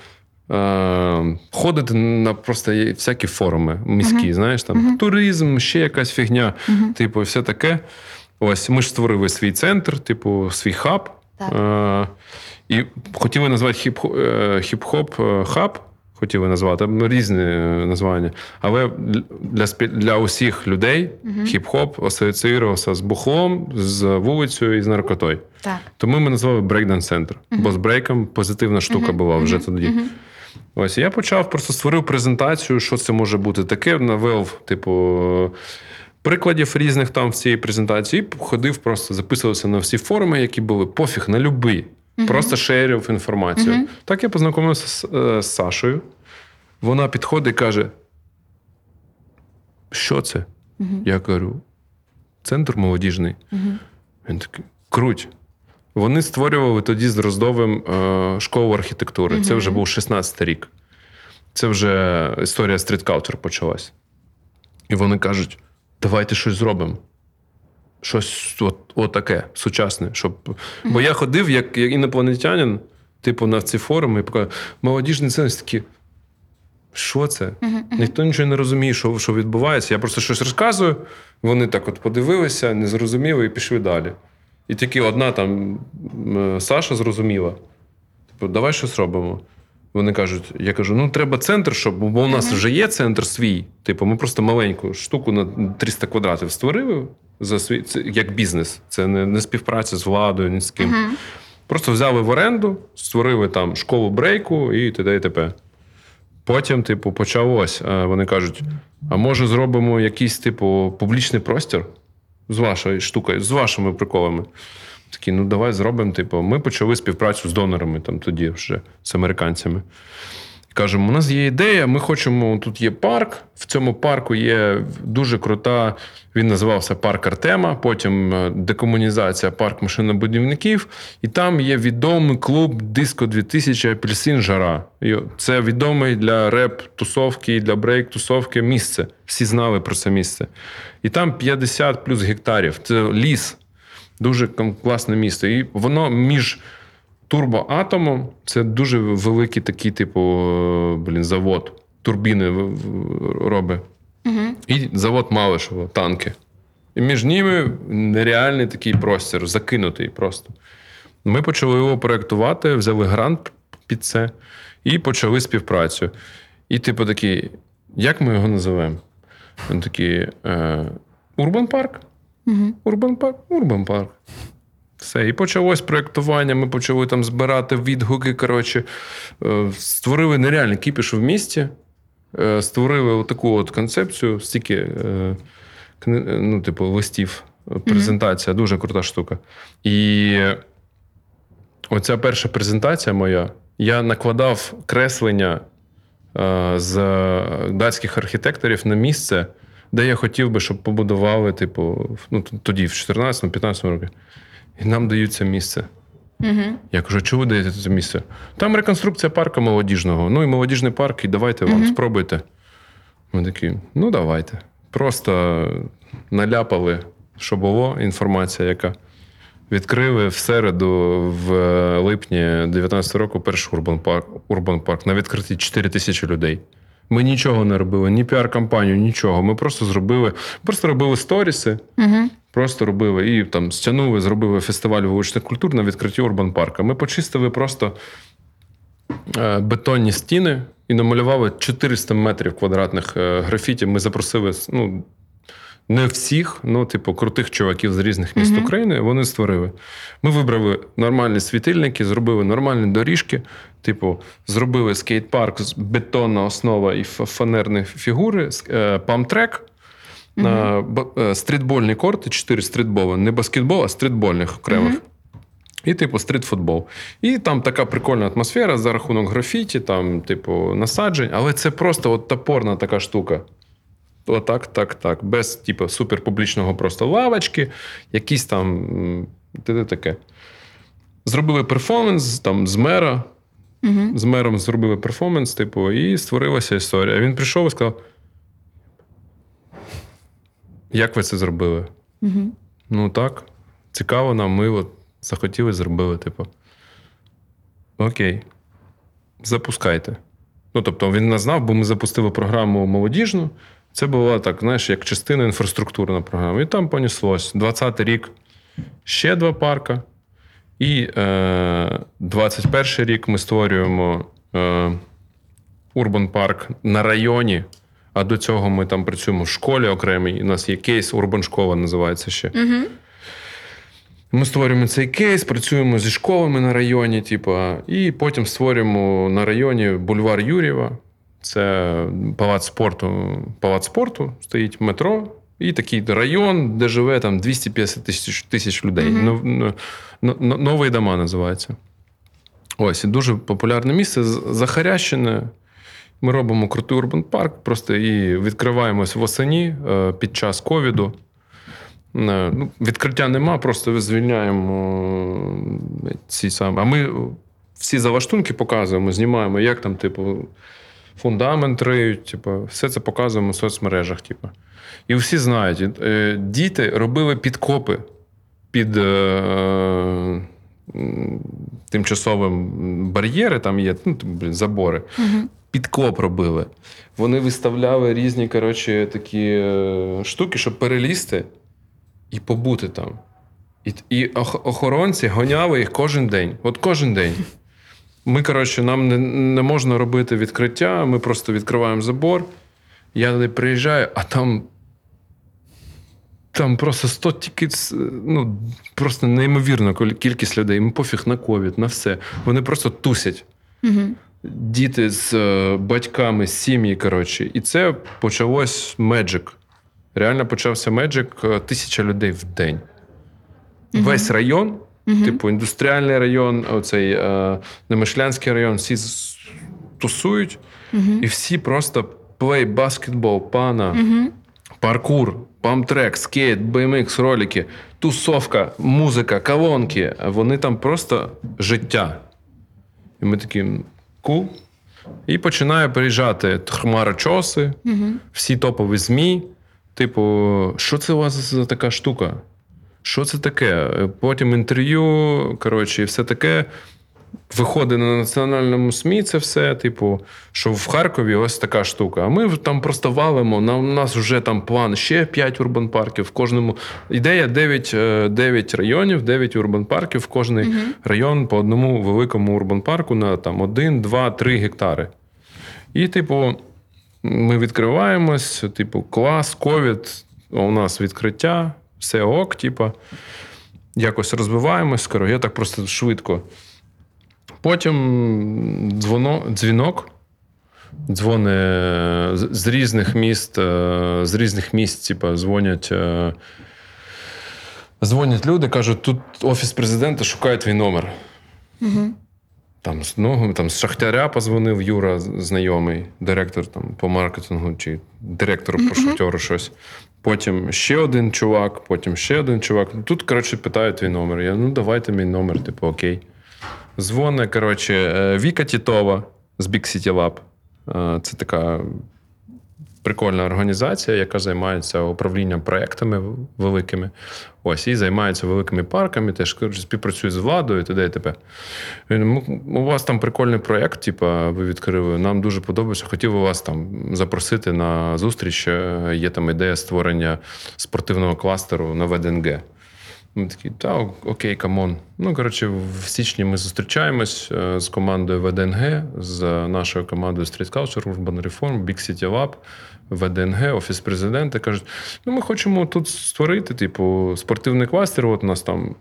е- ходити на просто всякі форуми міські, uh-huh. знаєш, там uh-huh. туризм, ще якась фігня, uh-huh. типу, все таке. Ось, ми ж створили свій центр, типу, свій хаб. Uh-huh. Е- і хотіли назвати хіп-хоп хаб, хотіли назвати, різні названня. Але для, для усіх людей uh-huh. хіп-хоп асоціювався з бухлом, з вулицею і з наркотою. Так. Тому ми назвали брейк-данс-центр. Uh-huh. Бо з брейком позитивна штука uh-huh. була вже uh-huh. тоді. Uh-huh. Ось, я почав, просто створив презентацію, що це може бути таке, навел, типу, прикладів різних там в цій презентації, і ходив просто, записувався на всі форуми, які були, пофіг, на любі. Mm-hmm. Просто шерів інформацію. Mm-hmm. Так я познайомився з, е, з Сашою. Вона підходить і каже, що це? Mm-hmm. Я кажу, центр молодіжний. Mm-hmm. Він такий, круть. Вони створювали тоді з Роздовим е, школу архітектури. Mm-hmm. Це вже був шістнадцятий рік. Це вже історія Street Culture почалась. І вони кажуть, давайте щось зробимо. Щось от, от таке, сучасне. Щоб... Mm-hmm. Бо я ходив, як, як інопланетянин, типу, на ці форуми, і показав, молодіжний центр, такі, що це? Mm-hmm. Ніхто нічого не розуміє, що, що відбувається. Я просто щось розказую, вони так от подивилися, не зрозуміли і пішли далі. І тільки одна там Саша зрозуміла. Типу, давай щось робимо. Вони кажуть, я кажу, ну треба центр, щоб, бо у нас вже є центр свій. Типу, ми просто маленьку штуку на триста квадратів створили за свій, це як бізнес. Це не, не співпраця з владою, ні з ким. Uh-huh. Просто взяли в оренду, створили там школу брейку і т.д. і т.п. Потім, типу, почалось. Вони кажуть, а може зробимо якийсь, типу, публічний простір з вашою штукою, з вашими приколами. Такі, ну давай зробимо, типу, ми почали співпрацю з донорами там тоді вже, з американцями. Кажемо, у нас є ідея, ми хочемо, тут є парк, в цьому парку є дуже крута, він називався парк Артема, потім декомунізація, парк машинобудівників, і там є відомий клуб «Диско дві тисячі Апельсин Жара». Це відомий для реп-тусовки і для брейк-тусовки місце. Всі знали про це місце. І там п'ятдесят плюс гектарів, це ліс. Дуже класне місто. І воно між турбоатомом, це дуже великий такий, типу, блін, завод. Турбіни робить. Угу. І завод Малишева, танки. І між ними нереальний такий простір, закинутий просто. Ми почали його проєктувати, взяли грант під це і почали співпрацю. І, типу, такий, як ми його називаємо? Він такий, Urban Park. Угу. Урбан парк, урбан парк. Все, і почалось проєктування, ми почали там збирати відгуки, коротше. Створили нереальний кіпіш в місті, створили отаку от концепцію, стільки, ну, типу, листів, презентація, угу. Дуже крута штука. І оця перша презентація моя, я накладав креслення з датських архітекторів на місце, де я хотів би, щоб побудували, типу, ну, тоді, в чотирнадцятому-п'ятнадцятому році. І нам дають це місце. Угу. Я кажу, чого ви даєте це місце? Там реконструкція парку молодіжного. Ну, і молодіжний парк, і давайте вам, угу. спробуйте. Ми такі, ну, давайте. Просто наляпали, що було, інформація яка. Відкрили в середу, в липні дві тисячі дев'ятнадцятого року, перший Urban Park, Urban Park. На відкритті чотири тисячі людей. Ми нічого не робили, ні піар-кампанію, нічого. Ми просто зробили, просто робили сторіси, uh-huh. просто робили і там стягнули, зробили фестиваль вуличних культур на відкритті Урбан Парка. Ми почистили просто бетонні стіни і намалювали чотириста метрів квадратних графіті. Ми запросили, ну, не всіх, ну, типу, крутих чуваків з різних міст uh-huh. України, вони створили. Ми вибрали нормальні світильники, зробили нормальні доріжки, типу, зробили скейт-парк з бетонна основа і фанерні фігури, пам-трек, uh-huh. стрітбольні корти, чотири стрітболи, не баскетбол, а стрітбольних окремих. Uh-huh. І, типу, стрітфутбол. І там така прикольна атмосфера за рахунок графіті, там, типу, насаджень, але це просто от топорна така штука. Отак, так, так. Без, типу, суперпублічного просто лавочки, якісь там, де таке. Зробили перформанс, там, з мера. Угу. З мером зробили перформанс, типу, і створилася історія. А він прийшов і сказав, як ви це зробили? Угу. Ну, так, цікаво нам, ми от захотіли, зробили, типу. Окей, запускайте. Ну, тобто, він нас знав, бо ми запустили програму молодіжну. Це була так, знаєш, як частина інфраструктурна програма. І там понеслось. двадцятий рік ще два парка. І е, двадцять перший рік ми створюємо е, Urban Park на районі. А до цього ми там працюємо в школі окремій. У нас є кейс, Urban школа називається ще. Угу. Ми створюємо цей кейс, працюємо зі школами на районі. Типу, і потім створюємо на районі бульвар Юрєва. Це палац спорту, палац спорту, стоїть метро, і такий район, де живе там двісті п'ятдесят тисяч людей. Mm-hmm. Нові дома називається. Ось, дуже популярне місце, Захарящина. Ми робимо крутий урбан парк, просто і відкриваємось восені під час ковіду. Ну, відкриття нема, просто звільняємо ці самі. А ми всі залаштунки показуємо, знімаємо, як там, типу, фундамент риють, типу, все це показуємо в соцмережах. Типу. І всі знають, діти робили підкопи під е, е, тимчасовим бар'єри, там є, ну, блін, забори. Угу. Підкоп робили. Вони виставляли різні, коротше, такі е, штуки, щоб перелізти і побути там. І, і охоронці гоняли їх кожен день. От кожен день. Ми, коротше, нам не, не можна робити відкриття, ми просто відкриваємо забор. Я туди приїжджаю, а там... Там просто сто тільки, ну, просто неймовірна кількість людей. Їм пофіг на ковід, на все. Вони просто тусять. Угу. Діти з батьками, з сім'ї, коротше. І це почалось меджик. Реально почався меджик тисяча людей в день. Угу. Весь район, угу. типу індустріальний район, оцей е, Немишлянський район, всі тусують. Угу. І всі просто плей, баскетбол, пана, угу. паркур, памтрек, скейт, бі ем ікс, ролики, тусовка, музика, колонки. Вони там просто життя. І ми такі, кул. І починає приїжджати хмарочоси, угу. всі топові ЗМІ. Типу, що це у вас за така штука? Що це таке? Потім інтерв'ю, коротше, і все таке. Виходить на національному СМІ це все, типу, що в Харкові ось така штука. А ми там просто валимо, на, у нас вже там план ще п'ять урбан-парків в кожному. Ідея дев'ять районів, дев'ять урбан-парків, в кожний угу. район по одному великому урбан-парку на там один, два, три гектари. І, типу, ми відкриваємось, типу, клас, ковід, у нас відкриття, все ок, типу, якось розвиваємось, скоро, я так просто швидко. Потім дзвоно, дзвінок, дзвони з різних міст, з різних місць, типу, дзвонять, дзвонять люди, кажуть, тут офіс президента шукає твій номер. Угу. Там з одного, там з Шахтаря позвонив Юра, знайомий, директор там по маркетингу чи директору по Шахтару щось. Потім ще один чувак, потім ще один чувак. Тут, коротше, питають твій номер. Я, ну, давайте мій номер, типу, окей. Дзвони, коротше, Віка Тітова з Big City Lab. Це така прикольна організація, яка займається управлінням проєктами великими. Ось, і займається великими парками, теж співпрацює з владою, т.д. і т.п. У вас там прикольний проєкт, типу, ви відкрили, нам дуже подобається, хотів би вас там запросити на зустріч, є там ідея створення спортивного кластеру на ВДНГ. Ми такі, та, окей, камон. Ну, коротше, в січні ми зустрічаємось з командою ВДНГ, з нашою командою Street Culture, Urban Reform, Big City Lab, ВДНГ, Офіс президента. Кажуть, ну, ми хочемо тут створити, типу, спортивний кластер. От у нас там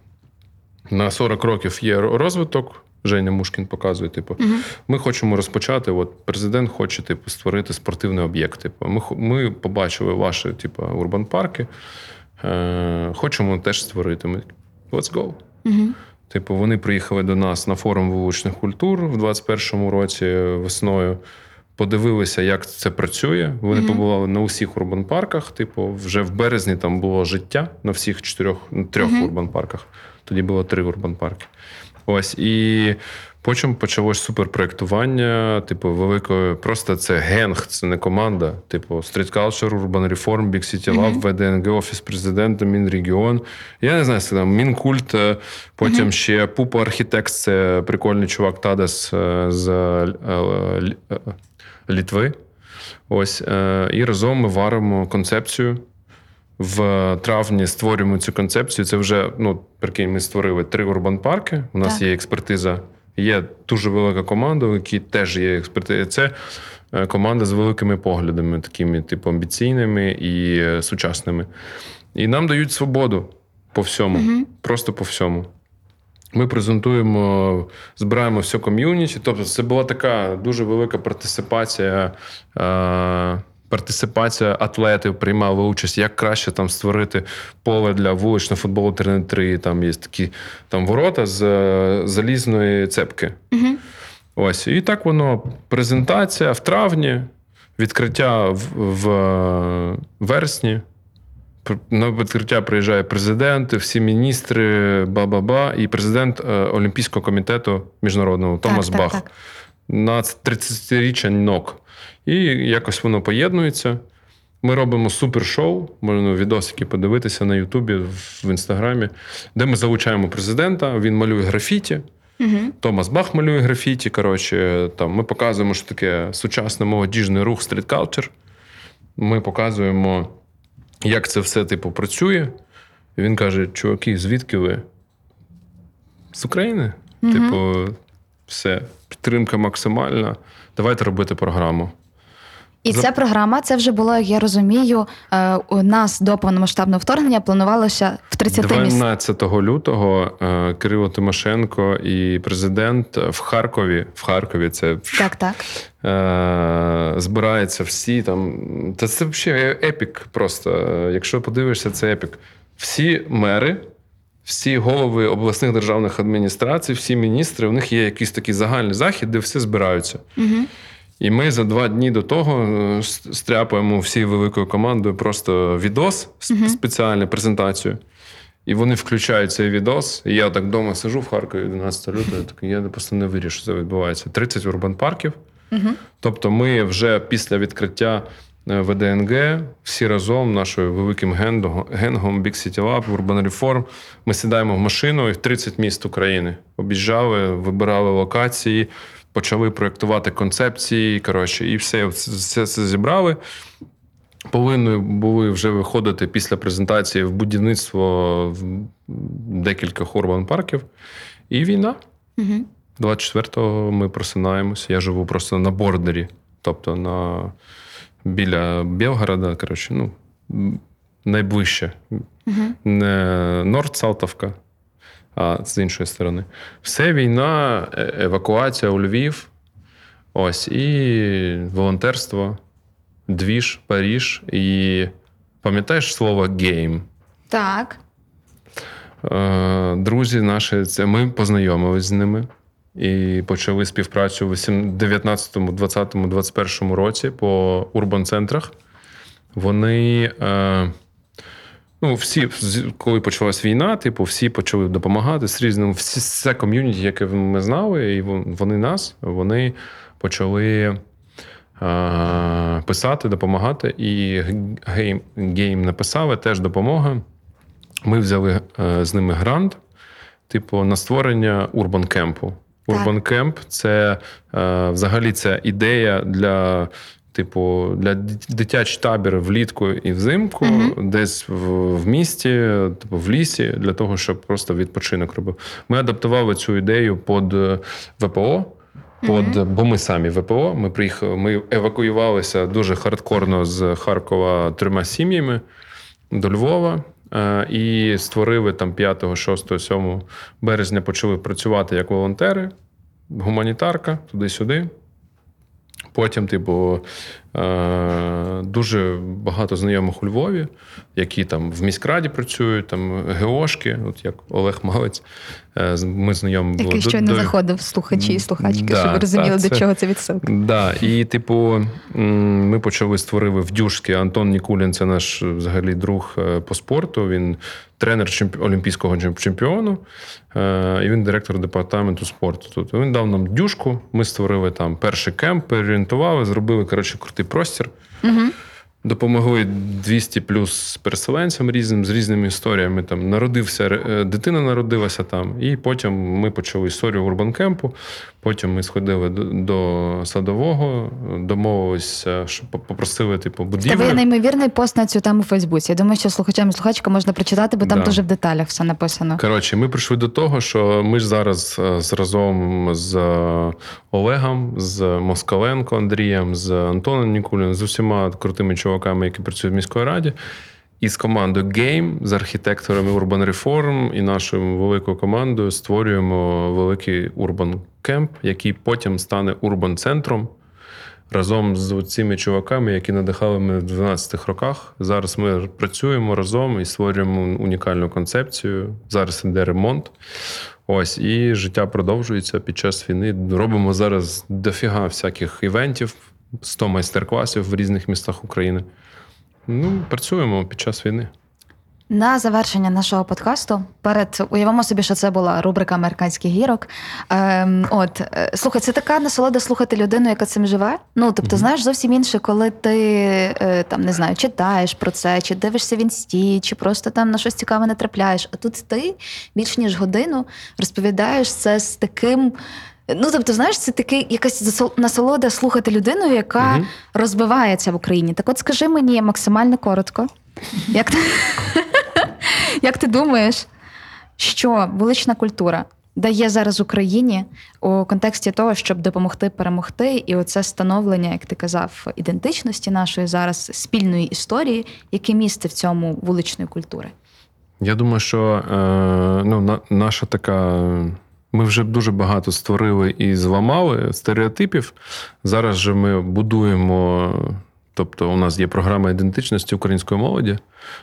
на сорок років є розвиток. Женя Мушкін показує, типу, угу. ми хочемо розпочати, от президент хоче, типу, створити спортивний об'єкт. Типу, ми, ми побачили ваші, типу, урбан-парки. Хочемо теж створити. Ми, let's go. Uh-huh. Типу, вони приїхали до нас на форум вуличних культур в двадцять першому році весною, подивилися, як це працює. Вони uh-huh. побували на усіх урбан-парках. Типу, вже в березні там було життя на всіх чотирьох, трьох uh-huh. урбан-парках. Тоді було три урбан-парки. Ось, і потім почалось суперпроєктування, типу, великої, просто це генг, це не команда, типу, Street Culture, Urban Reform, Big City Lab, mm-hmm. ВДНГ, Офіс Президента, Мінрегіон, я не знаю, там, Мінкульт, потім mm-hmm. ще Пупа Архітект, це прикольний чувак Тадас з Літви, ось, і разом ми варимо концепцію. В травні створюємо цю концепцію. Це вже, ну, прикинь, ми створили три урбан-парки. У нас так. є експертиза. Є дуже велика команда, у якій теж є експертиза. Це команда з великими поглядами, такими, типу, амбіційними і сучасними. І нам дають свободу по всьому. Угу. Просто по всьому. Ми презентуємо, збираємо все ком'юніті. Тобто це була така дуже велика партисипація е- Партисипація атлетів приймала участь, як краще там створити поле для вуличного футболу три на три. Там є такі там ворота з залізної цепки. Угу. Ось. І так воно. Презентація в травні, відкриття в, в вересні. На відкриття приїжджає президент, всі міністри, ба-ба-ба, і президент Олімпійського комітету міжнародного Томас так, Бах. Так, так. На тридцятиріччя НОК. І якось воно поєднується. Ми робимо супершоу, можна відосики подивитися на Ютубі, в Інстаграмі, де ми залучаємо президента, він малює графіті, угу. Томас Бах малює графіті, коротше, там ми показуємо, що таке сучасний молодіжний рух Street Culture. Ми показуємо, як це все, типу, працює. І він каже: чуваки, звідки ви? З України. Mm-hmm. Типу, все, підтримка максимальна, давайте робити програму. І За... ця програма, це вже було, як я розумію, у нас до повномасштабного вторгнення планувалося в тридцяти місць. дванадцятого лютого Кирило Тимошенко і президент в Харкові, в Харкові це так, так. збираються всі там. Та це взагалі епік просто. Якщо подивишся, це епік. Всі мери, всі голови обласних державних адміністрацій, всі міністри, у них є якийсь такий загальний захід, де всі збираються. Угу. І ми за два дні до того стряпаємо всією великою командою просто відос, uh-huh. спеціальну презентацію. І вони включають цей відос. І я так вдома сижу в Харкові одинадцятого лютого, такий, я просто не вірю, що це відбувається. тридцять урбан-парків. Uh-huh. Тобто ми вже після відкриття ВДНГ всі разом, нашою великим генгом Big City Lab, Urban Reform, ми сідаємо в машину і в тридцять міст України. Об'їжджали, вибирали локації, почали проєктувати концепції, коротше, і все, все це зібрали. Повинні були вже виходити після презентації в будівництво в декількох урбан-парків. І війна. Угу. двадцять четвертого ми просинаємось. Я живу просто на бордері, тобто на, біля Білгорода, коротше, ну, найближче. Угу. Не Норд-Салтовка, а з іншої сторони. Все, війна, евакуація у Львів, ось, і волонтерство, двіж, Паріж, і пам'ятаєш слово «гейм»? Так. Друзі наші, це ми познайомились з ними і почали співпрацю в дев'ятнадцятому, двадцятому, двадцять першому році по урбан-центрах. Вони... Ну, всі, коли почалась війна, типу, всі почали допомагати з різним. Всі, все ком'юніті, яке ми знали, і вони нас, вони почали а, писати, допомагати. І гейм, гейм написали, теж допомога. Ми взяли а, з ними грант, типу, на створення урбан-кемпу. Урбан-кемп – це, а, взагалі, це ідея для... Типу, для дитячих табір влітку і взимку, mm-hmm. десь в, в місті, типу, в лісі, для того, щоб просто відпочинок робив. Ми адаптували цю ідею під ВПО, під, mm-hmm. бо ми самі ВПО. Ми приїхали, ми евакуювалися дуже хардкорно з Харкова трьома сім'ями до Львова. І створили там п'ятого, шостого, сьомого березня почали працювати як волонтери, гуманітарка, туди-сюди. Потім, типу, дуже багато знайомих у Львові, які там в міськраді працюють, там ГОшки, от як Олег Малець, ми знайомі були. Який щойно до... заходив слухачі і слухачки, да, щоб розуміли, це... до чого це відсилка. Да. І, типу, ми почали, створили в Дюшській. Антон Нікулін – це наш, взагалі, друг по спорту, він тренер чемпі... олімпійського чемпіону, і він директор департаменту спорту тут. Він дав нам Дюшку, ми створили там перший кемп, переорієнтували, зробили, коротше, крутий простір. Угу. Допомогли двісті плюс переселенцям різним, з різними історіями. Там народився, дитина народилася там, і потім ми почали історію урбан-кемпу, потім ми сходили до, до Садового, домовилися, що попросили, типу, будівлю. Та ви неймовірний пост на цю тему у Фейсбуці. Я думаю, що слухачам і слухачкам можна прочитати, бо там да. дуже в деталях все написано. Коротше, ми прийшли до того, що ми ж зараз разом з Олегом, з Москаленко Андрієм, з Антоном Нікуліним, з усіма крутими чоловіками, які працюють в міській раді, і з командою Гейм, з архітекторами Urban Reform і нашою великою командою створюємо великий урбан-кемп, який потім стане урбан-центром разом з цими чуваками, які надихали ми в дванадцятих роках. Зараз ми працюємо разом і створюємо унікальну концепцію. Зараз іде ремонт. Ось, і життя продовжується під час війни. Робимо зараз дофіга всяких івентів, сто майстер-класів в різних містах України. Ну, працюємо під час війни. На завершення нашого подкасту, перед, уявимо собі, що це була рубрика «Американський гірок». Ем, от, слухай, це така насолода слухати людину, яка цим живе. Ну, тобто, mm-hmm. знаєш, зовсім інше, коли ти, е, там, не знаю, читаєш про це, чи дивишся в інсті, чи просто там на щось цікаве не трапляєш. А тут ти більш ніж годину розповідаєш це з таким... Ну, тобто, знаєш, це такий якась насолода слухати людину, яка угу. розбивається в Україні. Так от скажи мені максимально коротко, як, Як ти думаєш, що вулична культура дає зараз Україні у контексті того, щоб допомогти перемогти, і оце становлення, як ти казав, ідентичності нашої зараз, спільної історії, яке місце в цьому вуличної культури? Я думаю, що ну, наша така... Ми вже дуже багато створили і зламали стереотипів. Зараз же ми будуємо... Тобто у нас є програма ідентичності української молоді,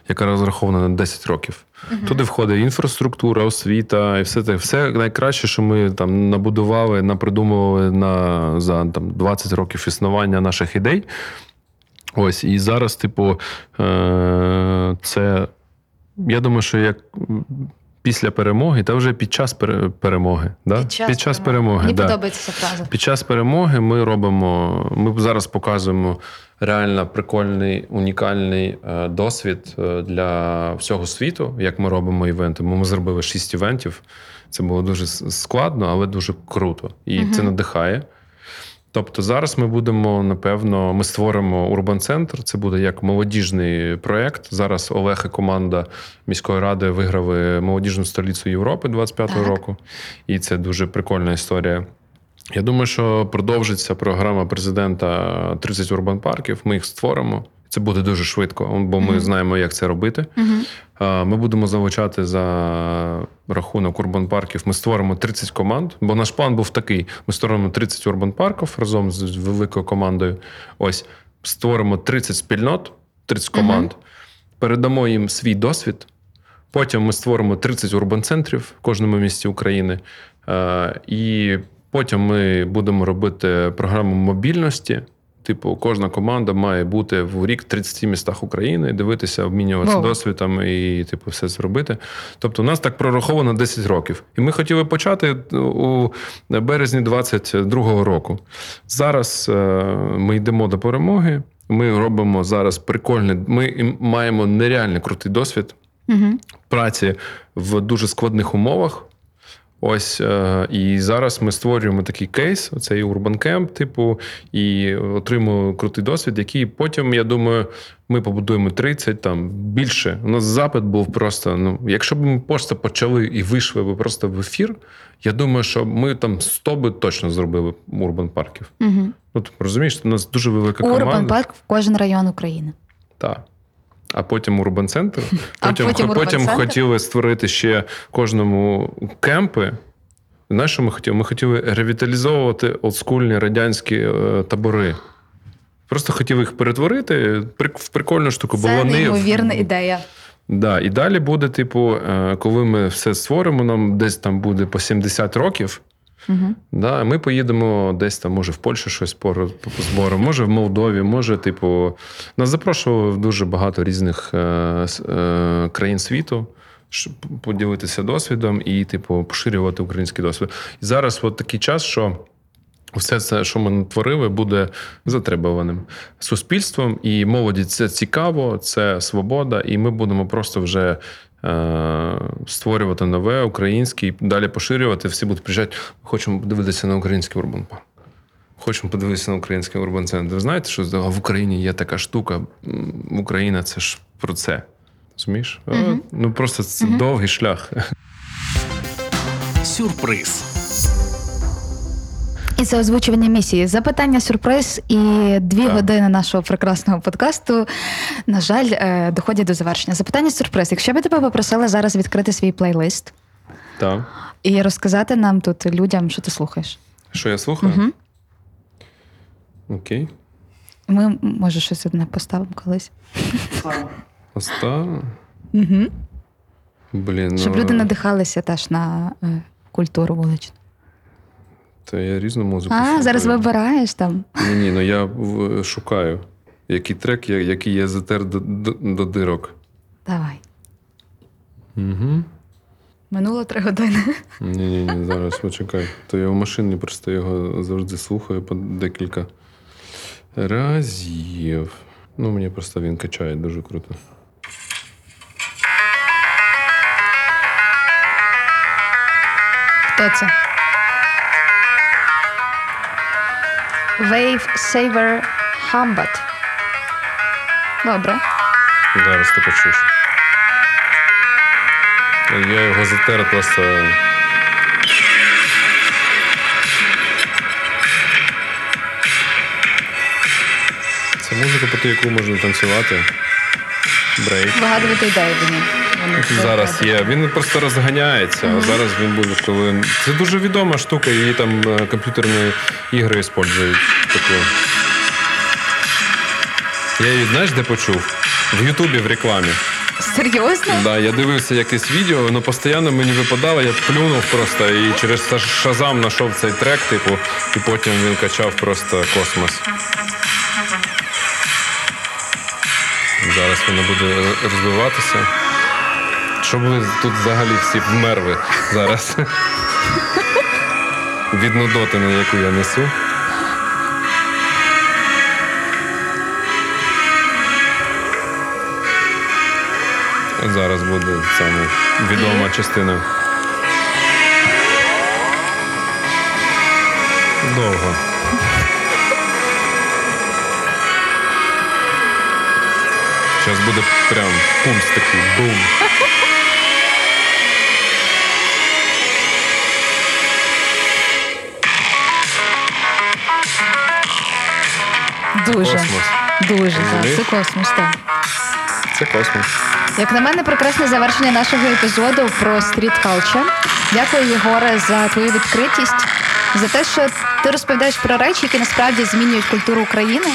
яка розрахована на десять років. Uh-huh. Туди входить інфраструктура, освіта і все те. Все найкраще, що ми там набудували, напридумували на, за там, двадцять років існування наших ідей. Ось, і зараз, типу, це, я думаю, що як... Після перемоги, та вже під час пере- перемоги. Да? Під час, під час перемоги. перемоги. Мені да. подобається ця фраза. Під час перемоги ми робимо, ми зараз показуємо реально прикольний, унікальний досвід для всього світу, як ми робимо івенти. Ми зробили шість івентів. Це було дуже складно, але дуже круто. І угу. це надихає. Тобто зараз ми будемо, напевно, ми створимо урбан-центр, це буде як молодіжний проєкт. Зараз Олег і команда міської ради виграли молодіжну столицю Європи двадцять п'ятого року. І це дуже прикольна історія. Я думаю, що продовжиться програма президента тридцять урбан-парків, ми їх створимо. Це буде дуже швидко, бо ми mm-hmm. знаємо, як це робити. Mm-hmm. Ми будемо залучати за рахунок урбан-парків. Ми створимо тридцять команд, бо наш план був такий. Ми створимо тридцять урбан-парків разом з великою командою. Ось, створимо тридцять спільнот, тридцять команд, mm-hmm. передамо їм свій досвід. Потім ми створимо тридцять урбан-центрів в кожному місті України. І потім ми будемо робити програму мобільності. Типу, кожна команда має бути в рік в тридцяти містах України, дивитися, обмінюватися wow. досвідом і, типу, все це робити. Тобто, у нас так прораховано десять років. І ми хотіли почати у березні двадцять другого року. Зараз ми йдемо до перемоги. Ми робимо зараз прикольний... Ми маємо нереально крутий досвід mm-hmm. праці в дуже складних умовах. Ось, і зараз ми створюємо такий кейс, цей Urban Camp, типу, і отримуємо крутий досвід, який потім, я думаю, ми побудуємо тридцять, там, більше. У нас запит був просто, ну, якщо б ми просто почали і вийшли б просто в ефір, я думаю, що ми там сто би точно зробили Urban Парків. Угу. Ну, ти розумієш, у нас дуже велика команда. Urban Парк в кожен район України. Так. А потім урбан-центр. Потім, потім, потім урбан-центр? Хотіли створити ще кожному кемпи. Знаєш, що ми хотіли? Ми хотіли ревіталізовувати олдскульні радянські табори. Просто хотіли їх перетворити в прикольну штуку. Це Бо неймовірна вони... ідея. Да, і далі буде, типу, коли ми все створимо, нам десь там буде по сімдесят років, угу. да, ми поїдемо десь там, може, в Польщі щось по збору, може, в Молдові, може, типу... Нас запрошували в дуже багато різних е- е- країн світу, щоб поділитися досвідом і, типу, поширювати український досвід. І зараз от такий час, що все це, що ми натворили, буде затребуваним суспільством. І молоді це цікаво, це свобода, і ми будемо просто вже... створювати нове, українське, і далі поширювати. Всі будуть приїжджати, хочемо подивитися на український Urban Park. Хочемо подивитися на український Urban Center. Ви знаєте, що в Україні є така штука? Україна – це ж про це. Розумієш? Mm-hmm. Ну, просто це mm-hmm. довгий шлях. Сюрприз. І це озвучування місії. Запитання, сюрприз і дві так. години нашого прекрасного подкасту, на жаль, доходять до завершення. Запитання, сюрприз. Якщо б я тебе попросила зараз відкрити свій плейлист так. і розказати нам тут, людям, що ти слухаєш. Що я слухаю? Угу. Окей. Ми, може, щось одне поставимо колись. Поставимо? Угу. Блін, щоб ну... люди надихалися теж на культуру вуличну. Та я різну музику. А, шукаю. Зараз вибираєш там. Ні-ні, ну я шукаю, який трек, який я затер до, до, до дирок. Давай. Угу. Минуло три години. Ні-ні-ні, зараз почекай. То я в машині просто його завжди слухаю по декілька разів. Ну, мені просто він качає, дуже круто. Хто це? Wave Saver Humbat. Добре. Зараз ти почуєш. Я його затер просто. Це музика, по яку можна танцювати. Брейк. Вигадувати ідеї до нього. Зараз є. Він просто розганяється. Mm-hmm. Зараз він буде, коли... Це дуже відома штука, її там комп'ютерні ігри використовують. Я її, знаєш, де почув? В Ютубі в рекламі. Серйозно? Так, да, я дивився якесь відео, воно постійно мені випадало, я плюнув просто і через Шазам знайшов цей трек, типу, і потім він качав просто космос. Зараз воно буде розвиватися. Щоб ви тут взагалі всі вмерли зараз. Від нудоти, на яку я несу. От зараз буде саме відома частина. Довго. Зараз буде прям пульс такий, бум. Дуже. Космос. Дуже, так. Це космос, так. Це космос. Як на мене, прекрасне завершення нашого епізоду про Street Culture. Дякую, Єгоре, за твою відкритість, за те, що ти розповідаєш про речі, які насправді змінюють культуру України.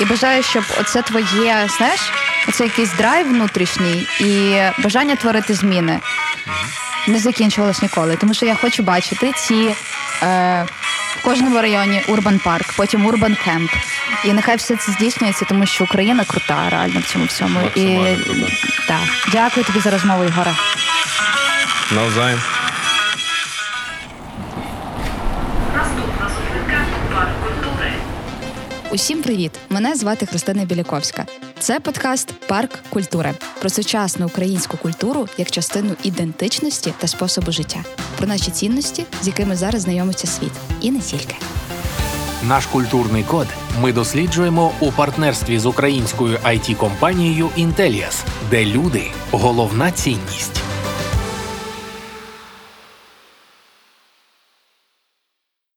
І бажаю, щоб оце твоє, знаєш, оце якийсь драйв внутрішній і бажання творити зміни не закінчувалось ніколи. Тому що я хочу бачити ці е, в кожному районі Urban Park, потім Urban Camp. І нехай все це здійснюється, тому що Україна крута, реально, в цьому всьому. І, да. Дякую тобі за розмову, Ігоре. Навзаєм. Наступна зупинка – Парк культури. Усім привіт! Мене звати Христина Біляковська. Це подкаст «Парк культури» про сучасну українську культуру як частину ідентичності та способу життя. Про наші цінності, з якими зараз знайомиться світ. І не тільки. Наш культурний код ми досліджуємо у партнерстві з українською ай ті-компанією Intelias, де люди – головна цінність.